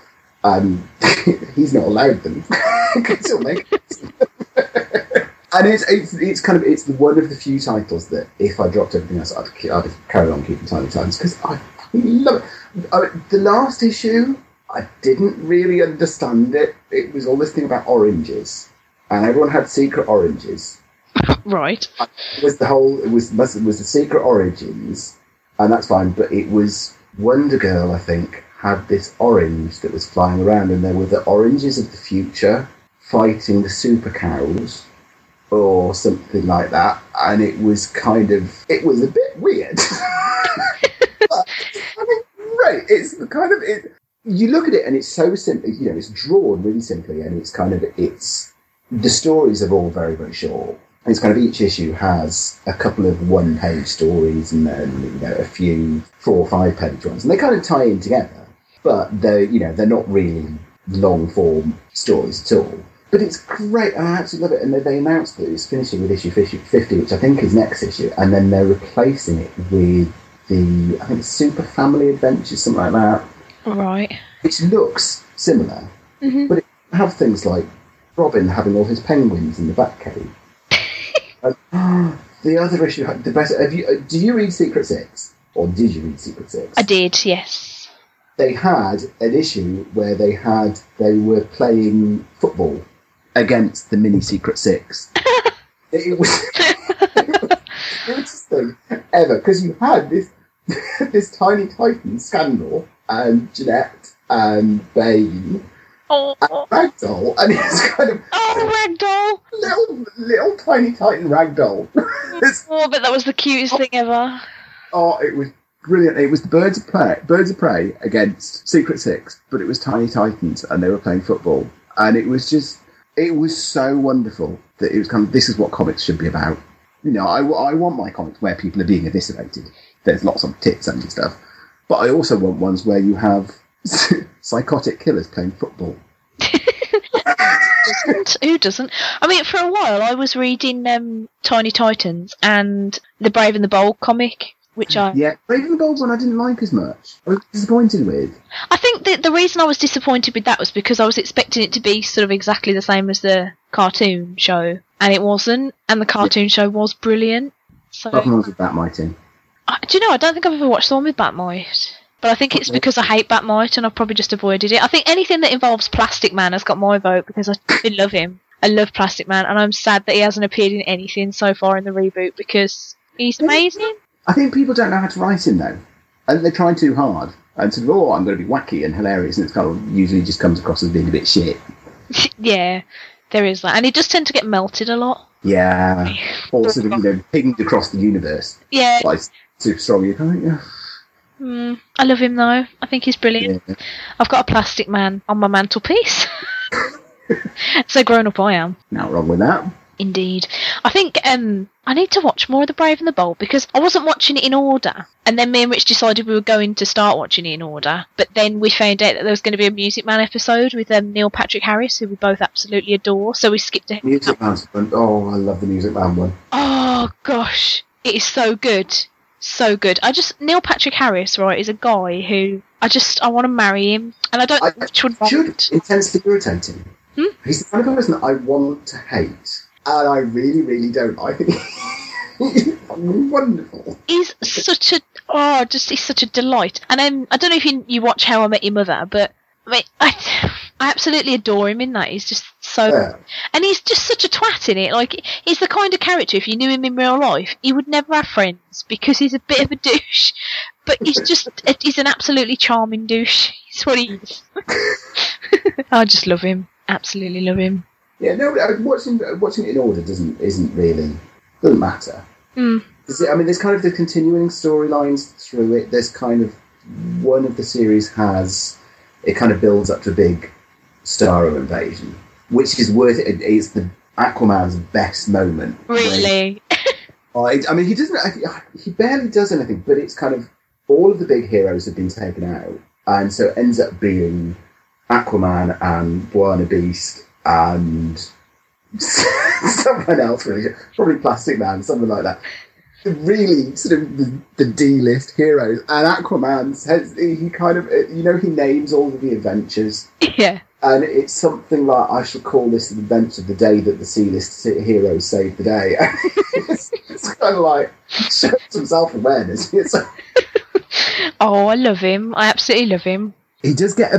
He's not allowed them. Still make it. And it's one of the few titles that if I dropped everything else, I'd have carried on keeping Tiny Titans because I fucking love it. The last issue, I didn't really understand it. It was all this thing about oranges, and everyone had secret oranges. Right. It was the secret origins, and that's fine. But it was Wonder Girl, I think, had this orange that was flying around, and there were the oranges of the future fighting the super cows or something like that, and it was a bit weird. But great. It's the kind of you look at it and it's so simple, you know, it's drawn really simply, and the stories are all very, very short. It's kind of each issue has a couple of one-page stories and then, you know, a few 4 or 5-page ones, and they kind of tie in together. But they're, you know, they're not really long-form stories at all. But it's great, and I absolutely love it. And they announced that it's finishing with issue 50, which I think is next issue, and then they're replacing it with I think Super Family Adventures, something like that. Right. Which looks similar, but it have things like Robin having all his penguins in the Batcave. The other issue, the best. Do you read Secret Six, or did you read Secret Six? I did, yes. They had an issue where they were playing football against the mini Secret Six. It was the weirdest thing ever, because you had this Tiny Titan scandal and Jeanette and Bane. Oh. And Ragdoll, and it's kind of Ragdoll, little Tiny Titan Ragdoll. But that was the cutest thing ever. Oh, it was brilliant! It was the Birds of Prey against Secret Six, but it was Tiny Titans, and they were playing football, and it was so wonderful that it was kind of, this is what comics should be about. You know, I want my comics where people are being eviscerated. There's lots of tits and stuff, but I also want ones where you have psychotic killers playing football. Who doesn't? I mean, for a while I was reading Tiny Titans and the Brave and the Bold comic, which Brave and the Bold one I didn't like as much. I was disappointed with. I think that the reason I was disappointed with that was because I was expecting it to be sort of exactly the same as the cartoon show, and it wasn't. And the cartoon show was brilliant. So problems with Batmite. Do you know? I don't think I've ever watched the one with Batmite. But I think it's because I hate Batmite and I've probably just avoided it. I think anything that involves Plastic Man has got my vote because I love him. I love Plastic Man, and I'm sad that he hasn't appeared in anything so far in the reboot because he's amazing. I think people don't know how to write him, though. And they're trying too hard. And sort of, I'm going to be wacky and hilarious, and it's kind of usually just comes across as being a bit shit. Yeah, there is that. And he does tend to get melted a lot. Yeah. Or sort of, you know, pinged across the universe. Yeah. Like, super strong, you can't, yeah. I love him though. I think he's brilliant. Yeah. I've got a Plastic Man on my mantelpiece. So grown up I am. Not wrong with that. Indeed. I think I need to watch more of The Brave and the Bold because I wasn't watching it in order. And then me and Rich decided we were going to start watching it in order. But then we found out that there was going to be a Music Man episode with Neil Patrick Harris, who we both absolutely adore. So we skipped ahead. Music Man's one. Oh, I love the Music Man one. Oh, gosh. It is so good. So good. Neil Patrick Harris, right, is a guy who I want to marry him, and I don't know which one. Intensely irritating. He's the kind of person that I want to hate, and I really, really don't. I think he's wonderful. He's such he's such a delight. And I don't know if you watch How I Met Your Mother, but I mean, I absolutely adore him in that. He's just so... Yeah. And he's just such a twat in it. Like, he's the kind of character, if you knew him in real life, he would never have friends because he's a bit of a douche. But he's just... he's an absolutely charming douche. He's what he is. I just love him. Absolutely love him. Yeah, no, watching it in order isn't really... doesn't matter. I mean, there's kind of the continuing storylines through it. There's kind of... one of the series has... it kind of builds up to a big Starro invasion, which is worth it. It's the Aquaman's best moment. Really? I mean, he barely does anything, but it's kind of all of the big heroes have been taken out, and so it ends up being Aquaman and Buona Beast and someone else, really, probably Plastic Man, something like that. Really sort of the D-list heroes. And Aquaman, he kind of, you know, he names all of the adventures. Yeah. And it's something like, I shall call this the event of the day that the C-list heroes saved the day. It's kind of like, shows some self-awareness. Oh, I love him. I absolutely love him. He does get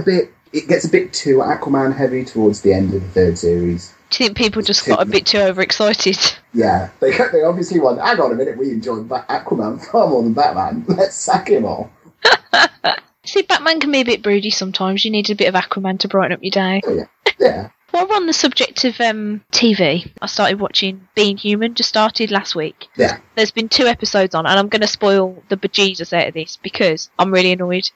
it gets a bit too Aquaman heavy towards the end of the third series. Do you think people just got a bit too overexcited? Yeah, they obviously went, hang on a minute, we enjoyed Aquaman far more than Batman. Let's sack him all. See, Batman can be a bit broody sometimes. You need a bit of Aquaman to brighten up your day. Oh, yeah. While we're on the subject of TV, I started watching Being Human, just started last week. Yeah. There's been 2 episodes on, and I'm going to spoil the bejesus out of this because I'm really annoyed.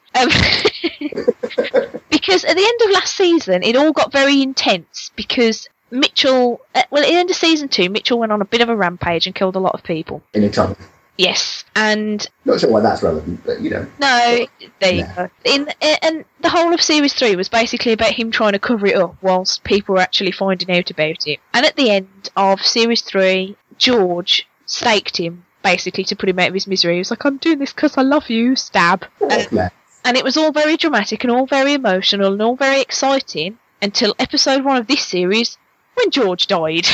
Because at the end of last season, it all got very intense because Mitchell... well, at the end of season 2, Mitchell went on a bit of a rampage and killed a lot of people. In a tunnel. Yes, and... Not sure why that's relevant, but, you know. No, there you go. And the whole of Series 3 was basically about him trying to cover it up whilst people were actually finding out about it. And at the end of Series 3, George staked him, basically, to put him out of his misery. He was like, I'm doing this because I love you, stab. And it was all very dramatic and all very emotional and all very exciting until episode 1 of this series, when George died.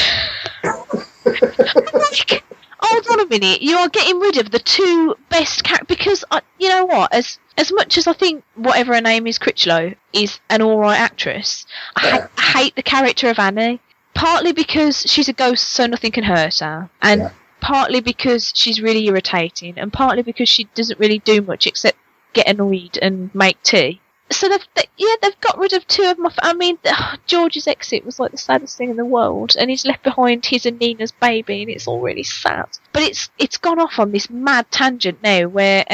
Like... Hold on a minute, you are getting rid of the 2 best characters, because, you know what, as much as I think whatever her name is, Critchlow, is an alright actress, I hate the character of Annie, partly because she's a ghost so nothing can hurt her, and partly because she's really irritating, and partly because she doesn't really do much except get annoyed and make tea. So they've got rid of 2 of my... I mean, George's exit was like the saddest thing in the world, and he's left behind his and Nina's baby, and it's all really sad. But it's gone off on this mad tangent now, where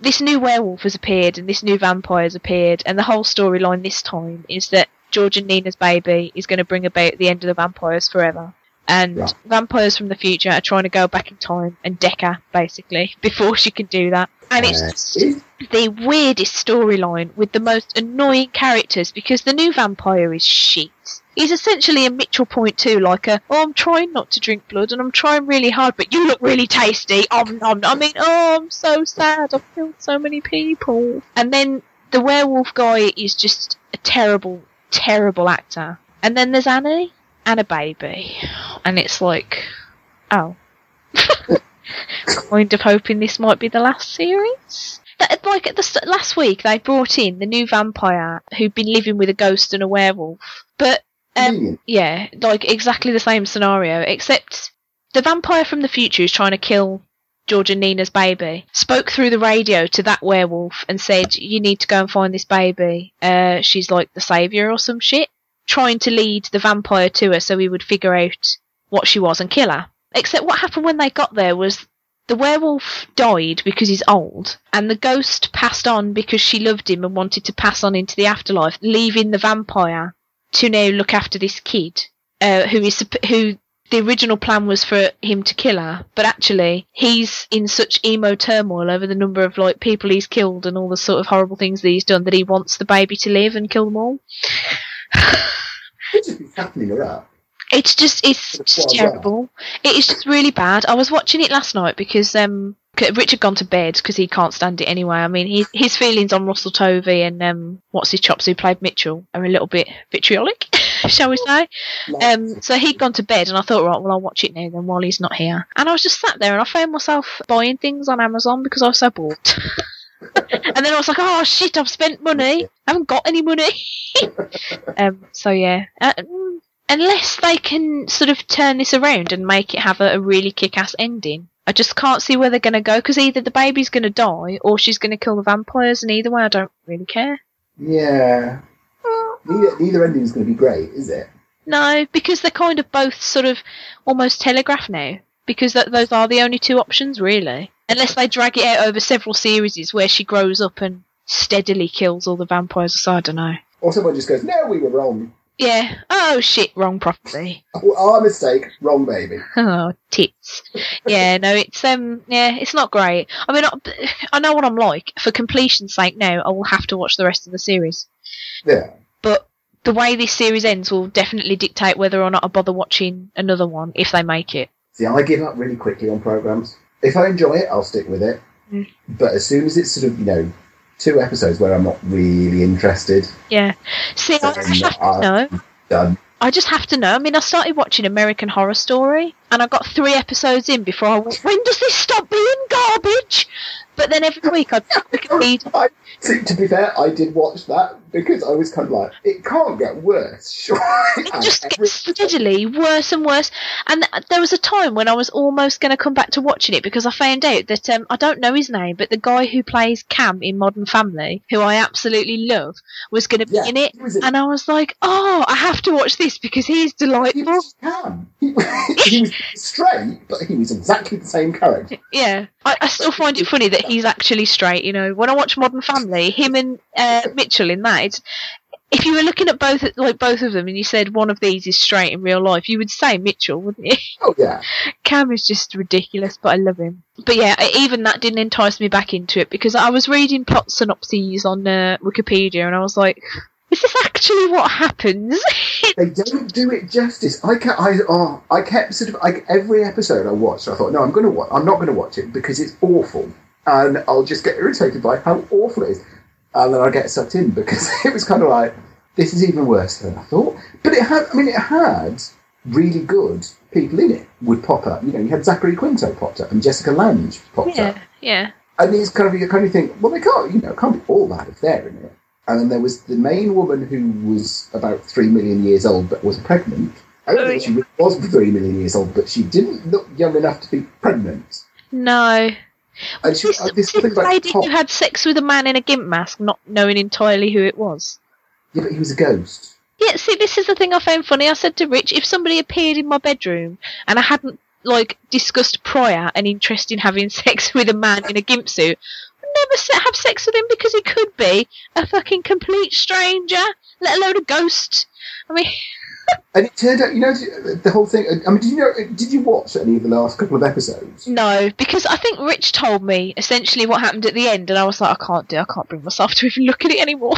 this new werewolf has appeared, and this new vampire has appeared, and the whole storyline this time is that George and Nina's baby is going to bring about the end of the vampires forever. And vampires from the future are trying to go back in time and deck her, basically, before she can do that. And it's just the weirdest storyline with the most annoying characters, because the new vampire is shit. He's essentially a Mitchell Point 2, like I'm trying not to drink blood and I'm trying really hard, but you look really tasty. I'm so sad. I've killed so many people. And then the werewolf guy is just a terrible, terrible actor. And then there's Annie and a baby. And it's like, oh. Kind of hoping this might be the last series. Like at the last week, they brought in the new vampire who'd been living with a ghost and a werewolf. But yeah, like exactly the same scenario, except the vampire from the future who's trying to kill George and Nina's baby spoke through the radio to that werewolf and said, "You need to go and find this baby. She's like the saviour or some shit," trying to lead the vampire to her so he would figure out what she was and kill her. Except what happened when they got there was the werewolf died because he's old, and the ghost passed on because she loved him and wanted to pass on into the afterlife, leaving the vampire to now look after this kid, who the original plan was for him to kill her, but actually he's in such emo turmoil over the number of like people he's killed and all the sort of horrible things that he's done that he wants the baby to live and kill them all. What's happening to that? It's just terrible. It is just really bad. I was watching it last night because Richard gone to bed because he can't stand it anyway. I mean, his feelings on Russell Tovey and what's his chops who played Mitchell are a little bit vitriolic, shall we say? So he'd gone to bed, and I thought, right, well, I'll watch it now then while he's not here. And I was just sat there, and I found myself buying things on Amazon because I was so bored. And then I was like, oh shit, I've spent money. I haven't got any money. So yeah. Unless they can sort of turn this around and make it have a really kick-ass ending. I just can't see where they're going to go, because either the baby's going to die or she's going to kill the vampires, and either way I don't really care. Yeah. Neither ending's going to be great, is it? No, because they're kind of both sort of almost telegraphed now, because those are the only 2 options, really. Unless they drag it out over several series where she grows up and steadily kills all the vampires, so I don't know. Or someone just goes, no, we were wrong. Yeah. Oh, shit, wrong property. Our mistake, wrong baby. Oh, tits. Yeah, no, it's, it's not great. I mean, I know what I'm like. For completion's sake, now, I will have to watch the rest of the series. Yeah. But the way this series ends will definitely dictate whether or not I bother watching another one, if they make it. See, I give up really quickly on programmes. If I enjoy it, I'll stick with it. Mm. But as soon as it's sort of, you know, two episodes where I'm not really interested... Yeah. See, I just have to know. Done. I just have to know. I mean, I started watching American Horror Story, and I got 3 episodes in before I went, when does this stop being garbage? But then every week I'd read... To be fair, I did watch that because I was kind of like, it can't get worse, sure. It just gets steadily worse and worse. And there was a time when I was almost going to come back to watching it because I found out that, I don't know his name, but the guy who plays Cam in Modern Family, who I absolutely love, was going to be in it. And I was like, oh, I have to watch this because he's delightful. He was Cam. He was straight, but he was exactly the same character. Yeah. I still find it funny that he's actually straight, you know. When I watch Modern Family, him and Mitchell in that, it's, if you were looking at both of them and you said one of these is straight in real life, you would say Mitchell, wouldn't you? Oh, yeah. Cam is just ridiculous, but I love him. But yeah, even that didn't entice me back into it because I was reading plot synopses on Wikipedia and I was like, is this actually what happens? They don't do it justice. I kept sort of like every episode I watched. I thought, no, I'm not going to watch it because it's awful, and I'll just get irritated by how awful it is, and then I get sucked in because it was kind of like, this is even worse than I thought. But it had, I mean, it had really good people in it would pop up. You know, you had Zachary Quinto popped up and Jessica Lange popped up. Yeah. And it's kind of you kind of think, well, they can't, you know, it can't be all bad if they're in it. And then there was the main woman who was about 3 million years old but was pregnant. I don't think she really was 3 million years old, but she didn't look young enough to be pregnant. No. And she, this lady who had sex with a man in a gimp mask, not knowing entirely who it was. Yeah, but he was a ghost. Yeah, see, this is the thing I found funny. I said to Rich, if somebody appeared in my bedroom and I hadn't, like, discussed prior an interest in having sex with a man in a gimp suit... never have sex with him because he could be a fucking complete stranger, let alone a ghost. I mean, and it turned out, you know, the whole thing. I mean, did you watch any of the last couple of episodes? No, because I think Rich told me essentially what happened at the end, and I was like, I can't bring myself to even look at it anymore.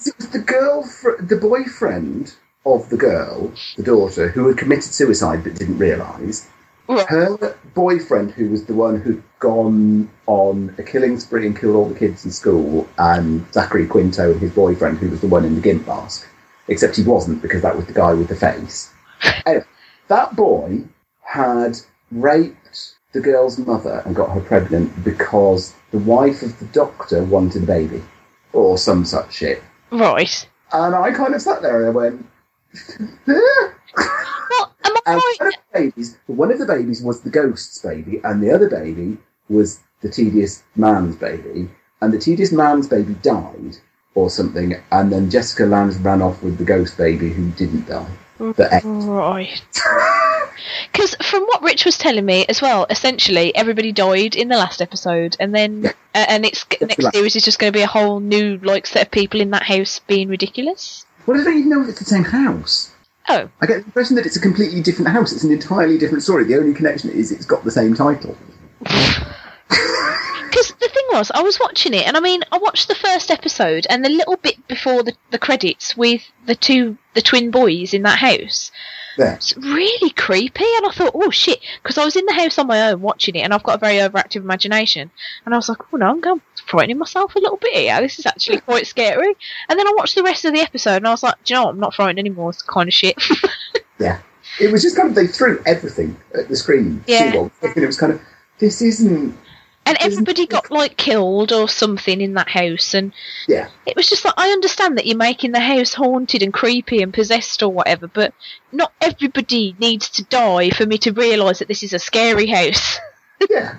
The boyfriend of the girl, the daughter, who had committed suicide but didn't realise. Her boyfriend, who was the one who'd gone on a killing spree and killed all the kids in school, and Zachary Quinto and his boyfriend, who was the one in the gimp mask, except he wasn't because that was the guy with the face. Anyway, that boy had raped the girl's mother and got her pregnant because the wife of the doctor wanted a baby or some such shit. Right. And I kind of sat there and I went, and one of the babies was the ghost's baby, and the other baby was the tedious man's baby. And the tedious man's baby died, or something, and then Jessica Lange ran off with the ghost baby who didn't die. Right. Because from what Rich was telling me as well, essentially, everybody died in the last episode, and then and its next series is just going to be a whole new like set of people in that house being ridiculous. Well, I don't even know if it's the same house. Oh. I get the impression that it's a completely different house. It's an entirely different story. The only connection is it's got the same title. Because the thing was, I was watching it, and I mean, I watched the first episode and the little bit before the credits with the twin boys in that house. Yeah. It's really creepy, and I thought, oh shit, because I was in the house on my own watching it, and I've got a very overactive imagination, and I was like, oh no, I'm frightening myself a little bit here, this is actually quite scary. And then I watched the rest of the episode, and I was like, do you know what? I'm not frightened anymore, it's kind of shit. Yeah, it was just kind of, they threw everything at the screen. Yeah. It was kind of, this isn't... And everybody got, like, killed or something in that house. And yeah. It was just like, I understand that you're making the house haunted and creepy and possessed or whatever, but not everybody needs to die for me to realise that this is a scary house. Yeah.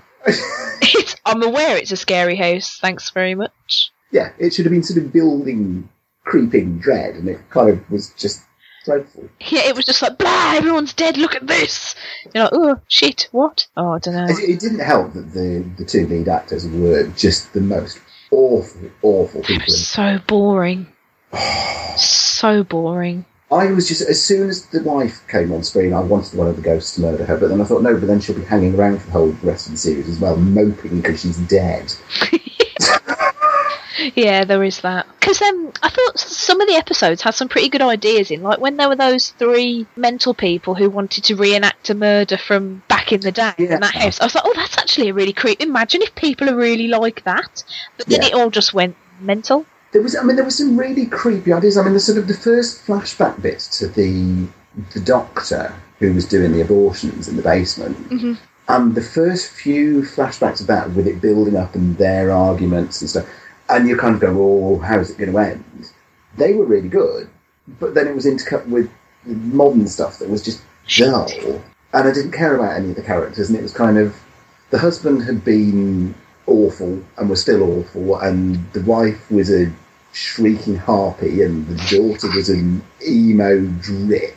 I'm aware it's a scary house, thanks very much. Yeah, it should have been sort of building creeping dread, and it kind of was just dreadful. Yeah, it was just like, blah, everyone's dead, look at this. You're like, oh, shit, what? Oh, I don't know. It didn't help that the two lead actors were just the most awful people. It was so boring. So boring. I was just, as soon as the wife came on screen, I wanted one of the ghosts to murder her, but then I thought, no, but then she'll be hanging around for the whole rest of the series as well, moping because she's dead. Yeah, there is that. Because I thought some of the episodes had some pretty good ideas in, like when there were those three mental people who wanted to reenact a murder from back in the day in that house. I was like, oh, that's actually a really creepy. Imagine if people are really like that. But then it all just went mental. There was some really creepy ideas. I mean, the sort of the first flashback bit to the doctor who was doing the abortions in the basement. Mm-hmm. And the first few flashbacks of that, with it building up and their arguments and stuff, and you kind of go, oh, how is it going to end? They were really good, but then it was intercut with modern stuff that was just dull. And I didn't care about any of the characters, and it was kind of... The husband had been awful, and was still awful, and the wife was a shrieking harpy, and the daughter was an emo drip.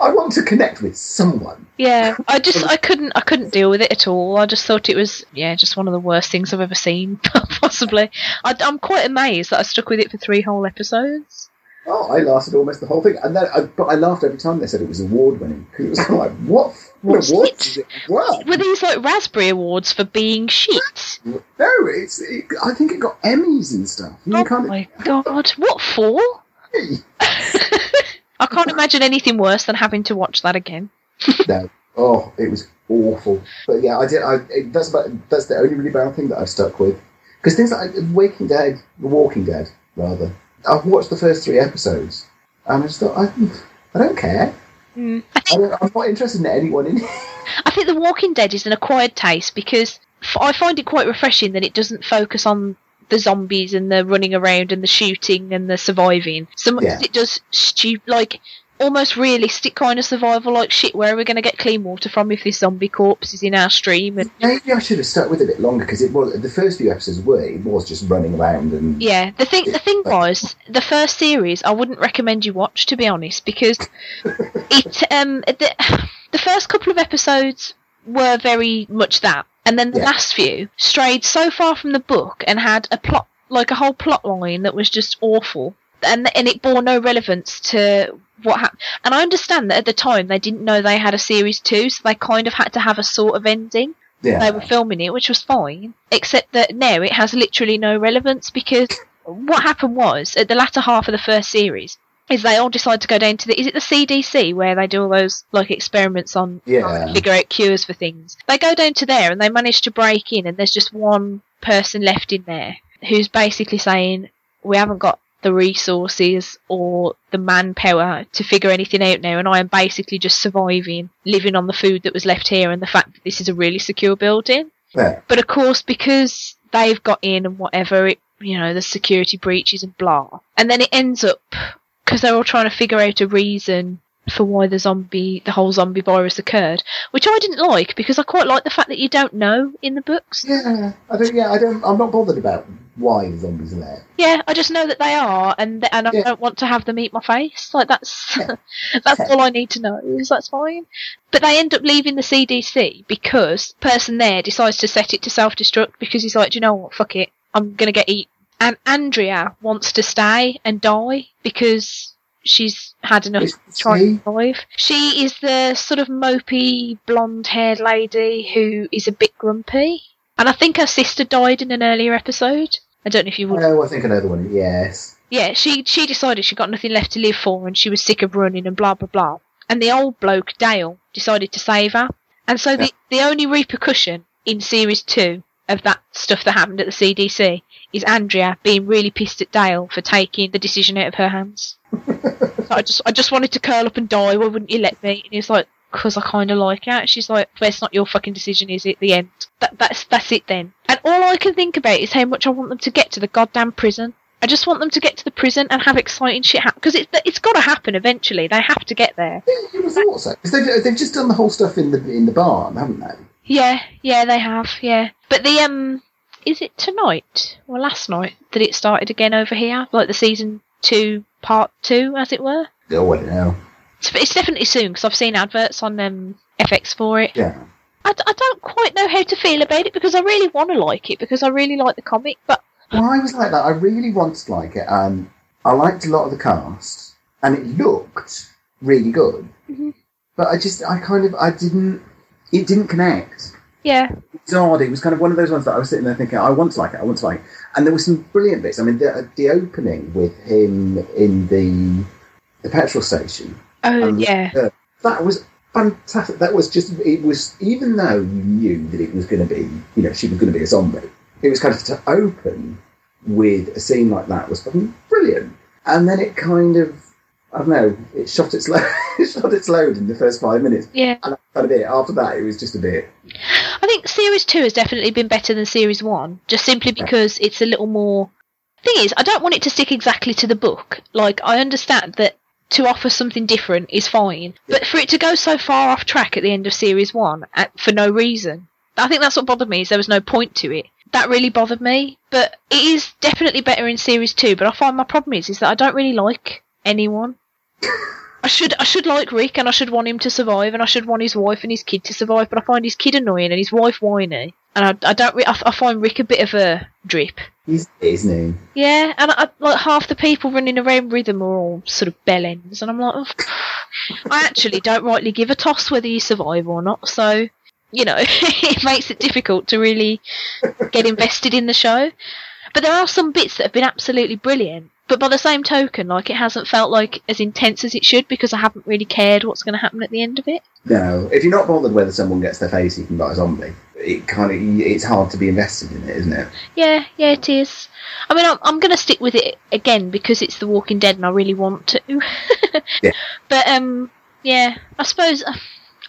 I want to connect with someone. Yeah, I couldn't deal with it at all. I just thought it was, just one of the worst things I've ever seen, possibly. I'm quite amazed that I stuck with it for 3 whole episodes. Oh, I lasted almost the whole thing. And then, but I laughed every time they said it was award-winning. Because it was kind of like, what awards is it? What? Were these like Raspberry Awards for being shit? No, I think it got Emmys and stuff. Oh my God. What for? Hey. I can't imagine anything worse than having to watch that again. No, oh, it was awful. But yeah, I did. That's the only really bad thing that I've stuck with. Because things like The Walking Dead. I've watched the first 3 episodes, and I just thought, I don't care. I'm not interested in anyone in it. I think The Walking Dead is an acquired taste because I find it quite refreshing that it doesn't focus on the zombies and the running around and the shooting and the surviving. So much as it does almost realistic kind of survival, like, shit, where are we going to get clean water from if this zombie corpse is in our stream? And maybe I should have stuck with it a bit longer, because the first few episodes it was just running around and... Yeah, the thing was, the first series, I wouldn't recommend you watch, to be honest, because it the first couple of episodes were very much that. And then the last few strayed so far from the book and had a plot, like a whole plot line that was just awful. And it bore no relevance to what happened. And I understand that at the time they didn't know they had a series 2, so they kind of had to have a sort of ending. Yeah. They were filming it, which was fine. Except that now it has literally no relevance, because what happened was, at the latter half of the first series, is they all decide to go down to is it the CDC where they do all those like experiments on figure out cures for things? They go down to there and they manage to break in, and there's just one person left in there who's basically saying, we haven't got the resources or the manpower to figure anything out now, and I am basically just surviving, living on the food that was left here and the fact that this is a really secure building. Yeah. But of course, because they've got in and whatever, the security breaches and blah. And then it ends up... because they're all trying to figure out a reason for why the whole zombie virus occurred, which I didn't like, because I quite like the fact that you don't know in the books. Yeah, I'm not bothered about why the zombies are there. Yeah, I just know that they are, and I don't want to have them eat my face. Like, that's that's all I need to know. That's fine. But they end up leaving the CDC because the person there decides to set it to self-destruct, because he's like, do you know what? Fuck it, I'm gonna get eaten. And Andrea wants to stay and die because she's had enough trying to survive. She is the sort of mopey, blonde-haired lady who is a bit grumpy. And I think her sister died in an earlier episode. I don't know if you would... Oh, I think another one, yes. Yeah, she decided she got nothing left to live for and she was sick of running and blah, blah, blah. And the old bloke, Dale, decided to save her. And so the only repercussion in Series 2 of that stuff that happened at the CDC is Andrea being really pissed at Dale for taking the decision out of her hands. So I just wanted to curl up and die, why wouldn't you let me? And he's like, because I kind of like it. She's like, well, it's not your fucking decision, is it? The end. That's it then. And all I can think about is how much I want them to get to the goddamn prison. I just want them to get to the prison and have exciting shit happen, because it's got to happen eventually. They have to get there. You would have thought so, because they've just done the whole stuff in the barn, haven't they? Yeah, they have, yeah. But the is it tonight or last night that it started again over here, like the season 2 part 2, as it were? Oh, I don't know. It's definitely soon, because I've seen adverts on FX for it. Yeah. I don't quite know how to feel about it, because I really want to like it, because I really like the comic. But I was like that. I really wanted to like it. I liked a lot of the cast, and it looked really good. Mm-hmm. But I didn't connect. Yeah. It was odd. It was kind of one of those ones that I was sitting there thinking, I want to like it. And there were some brilliant bits. I mean, the opening with him in the petrol station. Oh, yeah. That was fantastic. That was just, it was, even though you knew that it was going to be, you know, she was going to be a zombie, it was kind of to open with a scene like that was fucking brilliant. And then it kind of, I don't know, it shot its load. It shot its load in the first 5 minutes. Yeah. And that bit. After that, it was just a bit. I think Series 2 has definitely been better than Series 1, just simply because it's a little more... Thing is, I don't want it to stick exactly to the book. Like, I understand that to offer something different is fine, but for it to go so far off track at the end of Series 1 for no reason, I think that's what bothered me, is there was no point to it. That really bothered me, but it is definitely better in Series 2, but I find my problem is that I don't really like anyone. I should like Rick, and I should want him to survive, and I should want his wife and his kid to survive, but I find his kid annoying and his wife whiny, and I find Rick a bit of a drip. He's isn't he? Yeah, and I, like half the people running around with him are all sort of bellends, and I'm like, oh, I actually don't rightly give a toss whether you survive or not, so, you know, it makes it difficult to really get invested in the show. But there are some bits that have been absolutely brilliant. But by the same token, like, it hasn't felt like as intense as it should, because I haven't really cared what's going to happen at the end of it. No, if you're not bothered whether someone gets their face eaten by a zombie, it kind of, it's hard to be invested in it, isn't it? Yeah, it is. I mean, I'm going to stick with it again because it's The Walking Dead, and I really want to. Yeah. But yeah, I suppose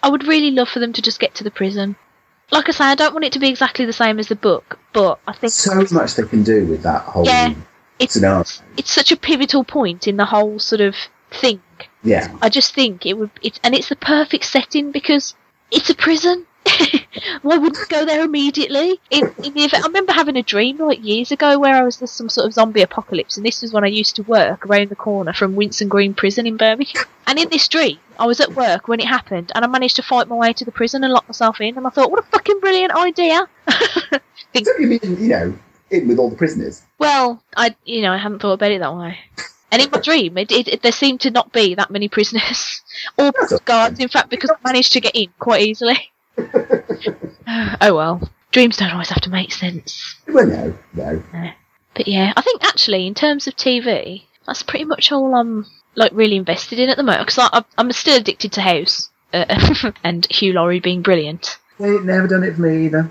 I would really love for them to just get to the prison. Like I say, I don't want it to be exactly the same as the book, but I think so much they can do with that whole. Yeah. It's such a pivotal point in the whole sort of thing. Yeah. I just think it would... And it's the perfect setting because it's a prison. Why wouldn't you go there immediately? In the event, I remember having a dream like years ago where there's some sort of zombie apocalypse, and this was when I used to work around the corner from Winston Green Prison in Birmingham. And in this dream, I was at work when it happened, and I managed to fight my way to the prison and lock myself in, and I thought, what a fucking brilliant idea. So you mean, you know... in with all the prisoners. Well, I hadn't thought about it that way. And in my dream, there seemed to not be that many prisoners or guards, in fact, because I managed to get in quite easily. Oh well, dreams don't always have to make sense. Well, no. But yeah, I think actually, in terms of TV, that's pretty much all I'm like really invested in at the moment, because I'm still addicted to House and Hugh Laurie being brilliant. They ain't never done it for me either.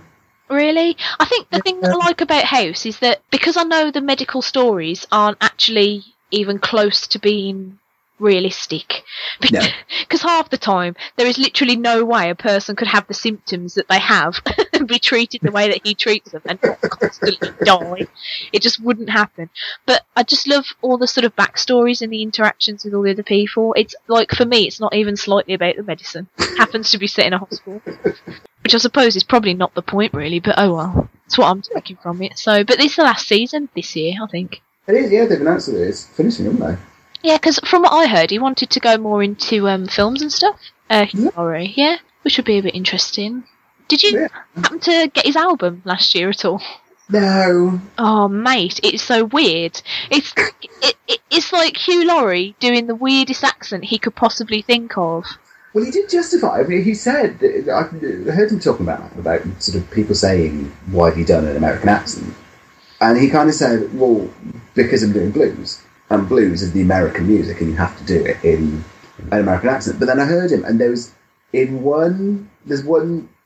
Really? I think the thing I like about House is that because I know the medical stories aren't actually even close to being realistic, because half the time there is literally no way a person could have the symptoms that they have and be treated the way that he treats them and not constantly die. It just wouldn't happen. But I just love all the sort of backstories and the interactions with all the other people. It's like, for me, it's not even slightly about the medicine. It happens to be set in a hospital, which I suppose is probably not the point really, but oh well, that's what I'm taking from it. So, but this is the last season this year, I think. It is, yeah, they've announced that it's finishing, haven't they? Yeah, because from what I heard, he wanted to go more into films and stuff. Sorry, yeah, which would be a bit interesting. Did you happen to get his album last year at all? No. Oh, mate, it's so weird. It's it's like Hugh Laurie doing the weirdest accent he could possibly think of. Well, he did justify it. I mean, he said, I heard him talking about sort of people saying, why have you done an American accent? And he kind of said, well, because I'm doing blues. And blues is the American music, and you have to do it in an American accent. But then I heard him, and there's one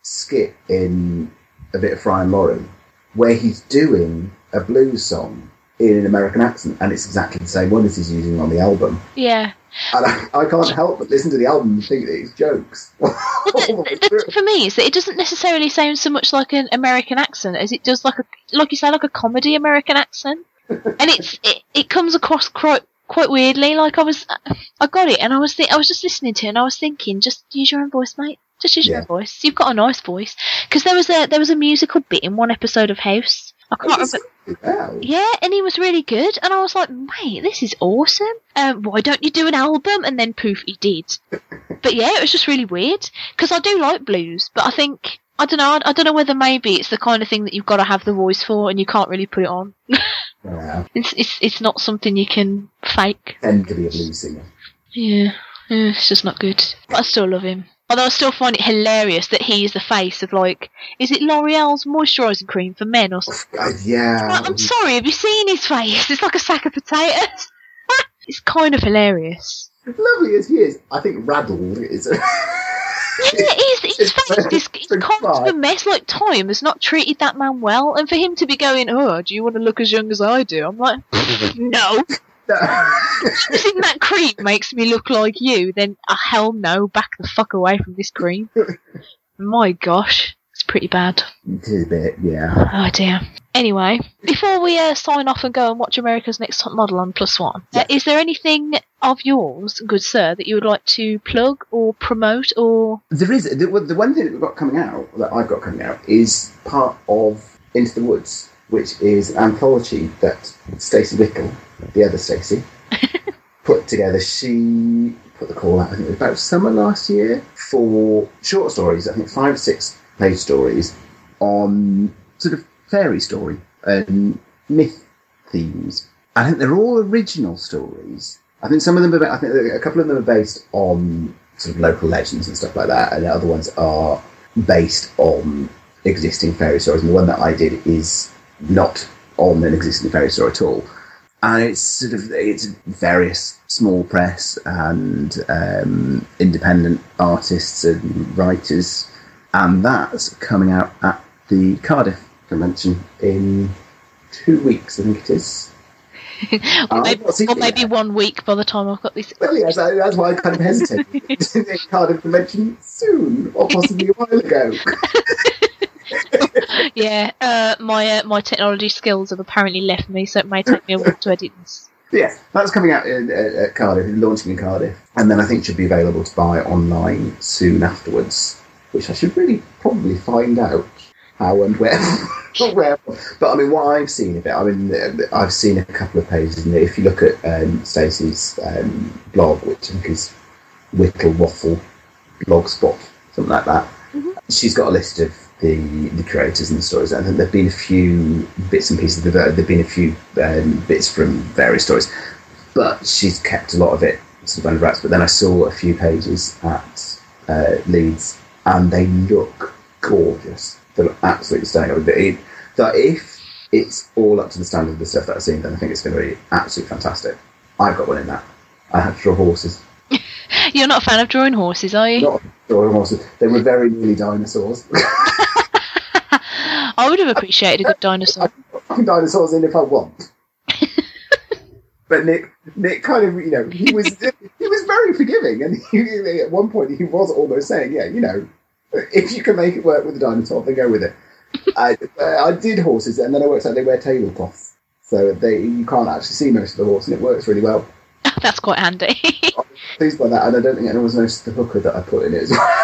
skit in a bit of Fry and Laurie where he's doing a blues song in an American accent, and it's exactly the same one as he's using on the album. Yeah. And I can't help but listen to the album and think that it's jokes. The for me is that it doesn't necessarily sound so much like an American accent as it does like a comedy American accent. And it comes across quite weirdly. Like I got it, and I was just listening to it, and I was thinking, just use your own voice, mate. Just use your own voice. You've got a nice voice. Because there was a musical bit in one episode of House. I can't remember. Yeah, and he was really good, and I was like, mate, this is awesome. Why don't you do an album? And then poof, he did. But yeah, it was just really weird because I do like blues, but I think. I don't know whether maybe it's the kind of thing that you've got to have the voice for and you can't really put it on. Yeah. It's not something you can fake. And to be a blues singer. Yeah, it's just not good. But I still love him. Although I still find it hilarious that he is the face of, like, is it L'Oreal's moisturising cream for men or something? Yeah. I'm sorry, have you seen his face? It's like a sack of potatoes. It's kind of hilarious. As lovely as he is, I think Raddle is... His face is a constant mess. Like, time has not treated that man well, and for him to be going, oh, do you want to look as young as I do? I'm like, no. Using that cream makes me look like you, then hell no, back the fuck away from this cream. My gosh, it's pretty bad. It is a bit, yeah. Oh dear. Anyway, before we sign off and go and watch America's Next Top Model on Plus One, is there anything of yours, good sir, that you would like to plug or promote? Or there is the one thing that we've got coming out, that I've got coming out, is part of Into the Woods, which is an anthology that Stacey Whittle, the other Stacey, put together. She put the call out, I think it was about summer last year, for short stories, I think 5 or 6 page stories on sort of fairy story and myth themes. I think they're all original stories. I think some of them, I think a couple of them are based on sort of local legends and stuff like that, and the other ones are based on existing fairy stories. And the one that I did is not on an existing fairy story at all. And it's sort of, it's various small press and independent artists and writers. And that's coming out at the Cardiff Convention in 2 weeks, I think it is. or maybe 1 week by the time I've got this. Well, yes, that's why I kind of hesitated. The Cardiff Convention soon, or possibly a while ago. Yeah, my technology skills have apparently left me, so it may take me a while to edit this. Yeah, that's coming out at Cardiff, launching in Cardiff, and then I think should be available to buy online soon afterwards, which I should really probably find out how and where. But I mean, what I've seen of it, I mean, I've seen a couple of pages, and if you look at Stacey's blog, which I think is Whittle Waffle Blogspot, something like that, she's got a list of the creators and the stories. I think there've been a few bits and pieces. There've been a few bits from various stories, but she's kept a lot of it sort of under wraps. But then I saw a few pages at Leeds, and they look gorgeous. They look absolutely stunning. That if it's all up to the standard of the stuff that I've seen, then I think it's going to be absolutely fantastic. I've got one in that. I have to draw horses. You're not a fan of drawing horses, are you? Not drawing horses. They were very nearly dinosaurs. I would have appreciated a good dinosaur. I can put fucking dinosaurs in if I want. But Nick kind of, you know, he was very forgiving, and he, at one point he was almost saying, yeah, you know, if you can make it work with a dinosaur, then go with it. I did horses, and then I worked out they wear tablecloths, so you can't actually see most of the horse, and it works really well. That's quite handy. I'm pleased by that, and I don't think anyone's noticed the hooker that I put in it as well.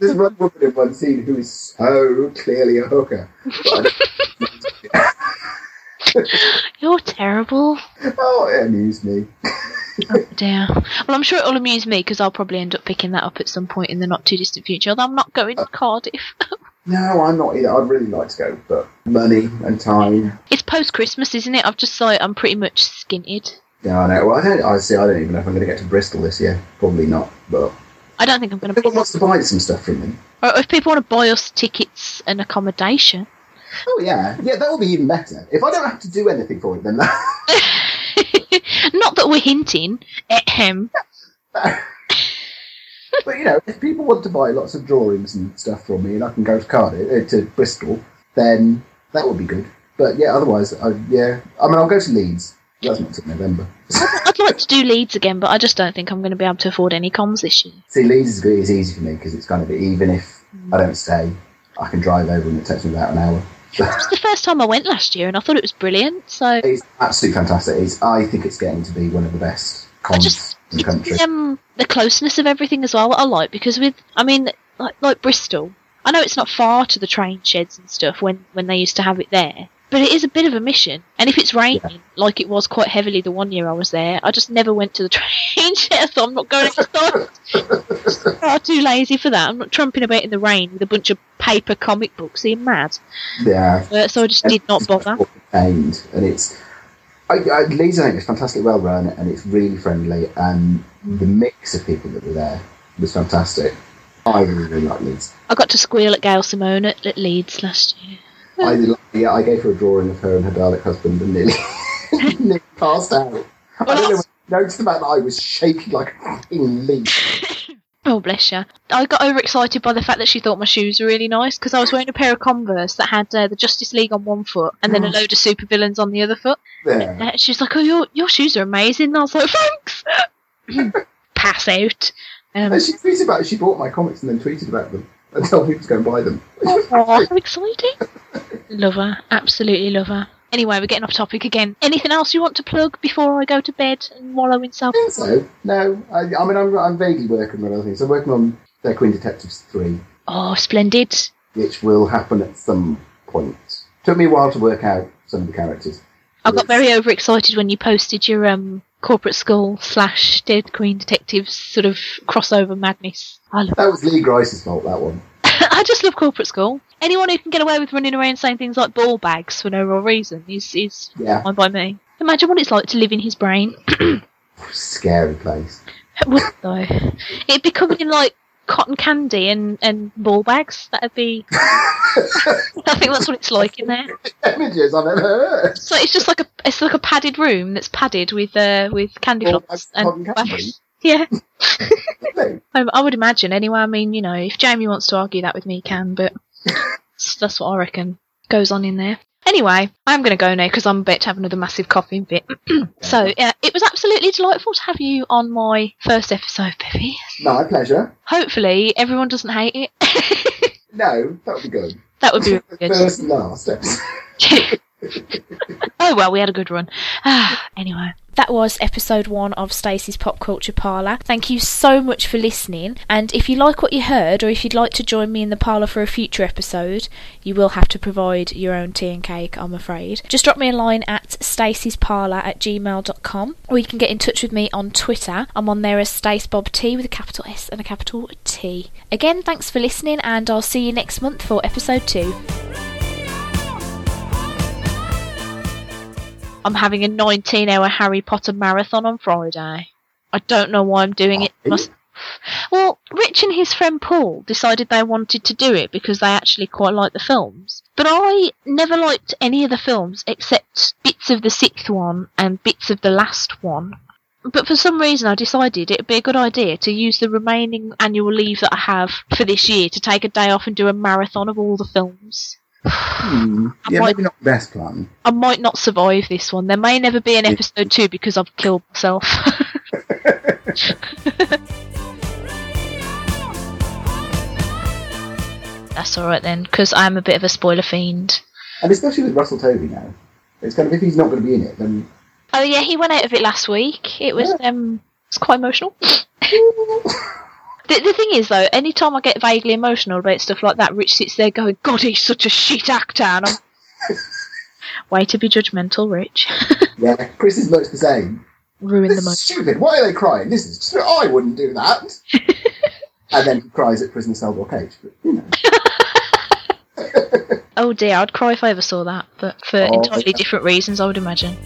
There's one woman in one scene who is so clearly a hooker. You're terrible. Oh, it amused me. Oh dear. Well, I'm sure it'll amuse me, because I'll probably end up picking that up at some point in the not too distant future, although I'm not going to Cardiff. No, I'm not either. I'd really like to go, but money and time. It's post-Christmas, isn't it? I've just, like, I'm pretty much skinted. Yeah, I know. Well, I don't even know if I'm going to get to Bristol this year. Probably not, but... I don't think I'm going to... Everyone wants to buy some stuff from me. Or if people want to buy us tickets and accommodation. Oh, yeah. Yeah, that will be even better. If I don't have to do anything for it, then that... Not that we're hinting. Ahem. No. But, you know, if people want to buy lots of drawings and stuff from me, and I can go to Bristol, then that would be good. But, yeah, otherwise, I'll go to Leeds. That's not till November. I'd like to do Leeds again, but I just don't think I'm going to be able to afford any comms this year. See, Leeds is easy for me, because it's kind of, even if I don't stay, I can drive over, and it takes me about an hour. It was the first time I went last year, and I thought it was brilliant, so... It's absolutely fantastic. I think it's getting to be one of the best comms in the country. The closeness of everything as well that I like, because like Bristol, I know it's not far to the train sheds and stuff when they used to have it there, but it is a bit of a mission, and if it's raining like it was quite heavily the one year I was there, I just never went to the train shed, so I'm not going outside. I'm too lazy for that. I'm not tramping about in the rain with a bunch of paper comic books. Are you mad? Yeah. So I just did not bother. And it's Leeds, I think, is fantastically well run, and it's really friendly, and the mix of people that were there was fantastic. I really, really like Leeds. I got to squeal at Gail Simone at Leeds last year. I did, yeah, I gave her a drawing of her and her Dalek husband and nearly passed out. Well, I don't know if you noticed the fact that I was shaking like a fucking leaf. Oh, bless you. I got overexcited by the fact that she thought my shoes were really nice, because I was wearing a pair of Converse that had the Justice League on one foot and then a load of supervillains on the other foot. Yeah. She was like, oh, your shoes are amazing. And I was like, thanks! Pass out. She tweeted about it. She bought my comics and then tweeted about them and told people to go and buy them. Oh, how exciting. Love her. Absolutely love her. Anyway, we're getting off topic again. Anything else you want to plug before I go to bed and wallow in self? So, no. I mean, I'm vaguely working on other things. I'm working on Dead Queen Detectives 3. Oh, splendid. Which will happen at some point. Took me a while to work out some of the characters. I got very overexcited when you posted your corporate school / Dead Queen Detectives sort of crossover madness. That was Lee Grice's fault, that one. I just love corporate school. Anyone who can get away with running around saying things like ball bags for no real reason is fine by me. Imagine what it's like to live in his brain. Scary place. It wouldn't though. It'd be covered in like cotton candy and ball bags. That'd be... I think that's what it's like in there. Images I've ever heard. So it's just like a padded room that's padded with candy floss and candy. Yeah. I would imagine anyway. I mean, you know, if Jamie wants to argue that with me, he can, but that's what I reckon goes on in there. Anyway, I'm going to go now because I'm about to have another massive coffee fit. So, yeah, it was absolutely delightful to have you on my first episode, Bevy. My pleasure. Hopefully everyone doesn't hate it. No, that would be good. That would be really good. First and last episode. Oh, well, we had a good run. Anyway. That was episode 1 of Stacey's Pop Culture Parlour. Thank you so much for listening. And if you like what you heard, or if you'd like to join me in the parlour for a future episode, you will have to provide your own tea and cake, I'm afraid. Just drop me a line at staceysparlour@gmail.com, or you can get in touch with me on Twitter. I'm on there as StaceBobT with a capital S and a capital T. Again, thanks for listening, and I'll see you next month for episode 2. I'm having a 19-hour Harry Potter marathon on Friday. I don't know why I'm doing it myself. Well, Rich and his friend Paul decided they wanted to do it because they actually quite like the films. But I never liked any of the films except bits of the 6th one and bits of the last one. But for some reason I decided it would be a good idea to use the remaining annual leave that I have for this year to take a day off and do a marathon of all the films. Yeah, maybe not the best plan. I might not survive this one. There may never be an episode 2 because I've killed myself. That's alright then, because I'm a bit of a spoiler fiend. And especially with Russell Tovey now. It's kind of, if he's not going to be in it, then... Oh yeah, he went out of it last week. It was, it was quite emotional. The thing is, though, any time I get vaguely emotional about stuff like that, Rich sits there going, God, he's such a shit actor. And I'm... Way to be judgmental, Rich. Yeah, Chris is much the same. Ruin this the most. Stupid. Why are they crying? This is stupid. I wouldn't do that. And then he cries at Prisoner Cell Block H. But, you know. Oh, dear, I'd cry if I ever saw that. But for entirely different reasons, I would imagine.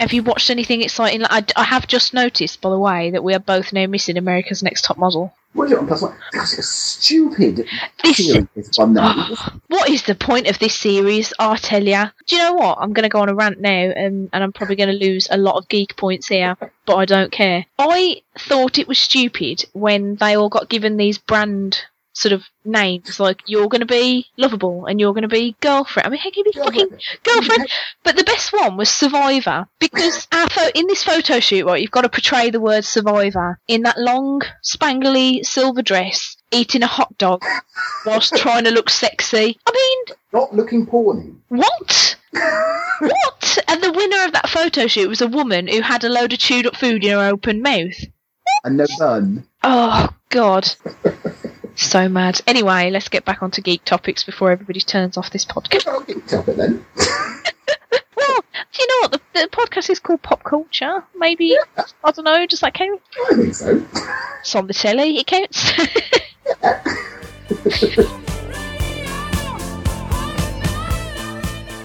Have you watched anything exciting? I have just noticed, by the way, that we are both now missing America's Next Top Model. What is it on +1? That's a stupid series one night. What is the point of this series? I tell ya. Do you know what? I'm going to go on a rant now, and I'm probably going to lose a lot of geek points here, but I don't care. I thought it was stupid when they all got given these brand... sort of names, like you're going to be Lovable and you're going to be Girlfriend. I mean, heck, you'd be fucking Girlfriend. But the best one was Survivor, because in this photo shoot, right, you've got to portray the word Survivor in that long, spangly silver dress, eating a hot dog whilst trying to look sexy. I mean... Not looking porny. What? What? And the winner of that photo shoot was a woman who had a load of chewed up food in her open mouth. And no bun. Oh, God. So mad. Anyway, let's get back onto geek topics before everybody turns off this podcast. I'll geek topic then. Well, do you know what? The podcast is called Pop Culture. Maybe, yeah. I don't know, does that count? I think so. It's on the telly, it counts.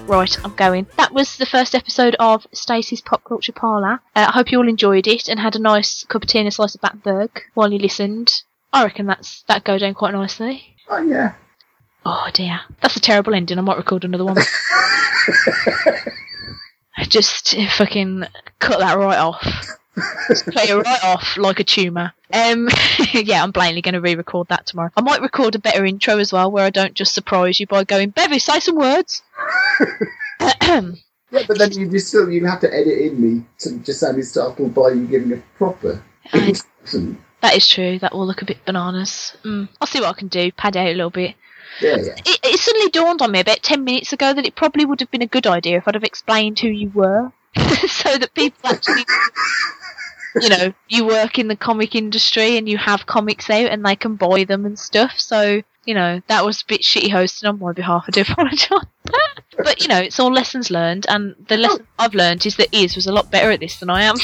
Right, I'm going. That was the first episode of Stacey's Pop Culture Parlour. I hope you all enjoyed it and had a nice cup of tea and a slice of Batberg while you listened. I reckon that go down quite nicely. Oh, yeah. Oh, dear. That's a terrible ending. I might record another one. Just fucking cut that right off. Just play it right off like a tumour. Yeah, I'm blatantly going to re-record that tomorrow. I might record a better intro as well, where I don't just surprise you by going, Bevy, say some words. Yeah, but then you have to edit in me to just sound startled by you giving a proper introduction. That is true. That will look a bit bananas. I'll see what I can do. Pad out a little bit. Yeah. It suddenly dawned on me about 10 minutes ago that it probably would have been a good idea if I'd have explained who you were, so that people actually, you know, you work in the comic industry and you have comics out and they can buy them and stuff. So, you know, that was a bit shitty hosting on my behalf. I do apologise. But, you know, it's all lessons learned, and the lesson I've learned is that Iz was a lot better at this than I am.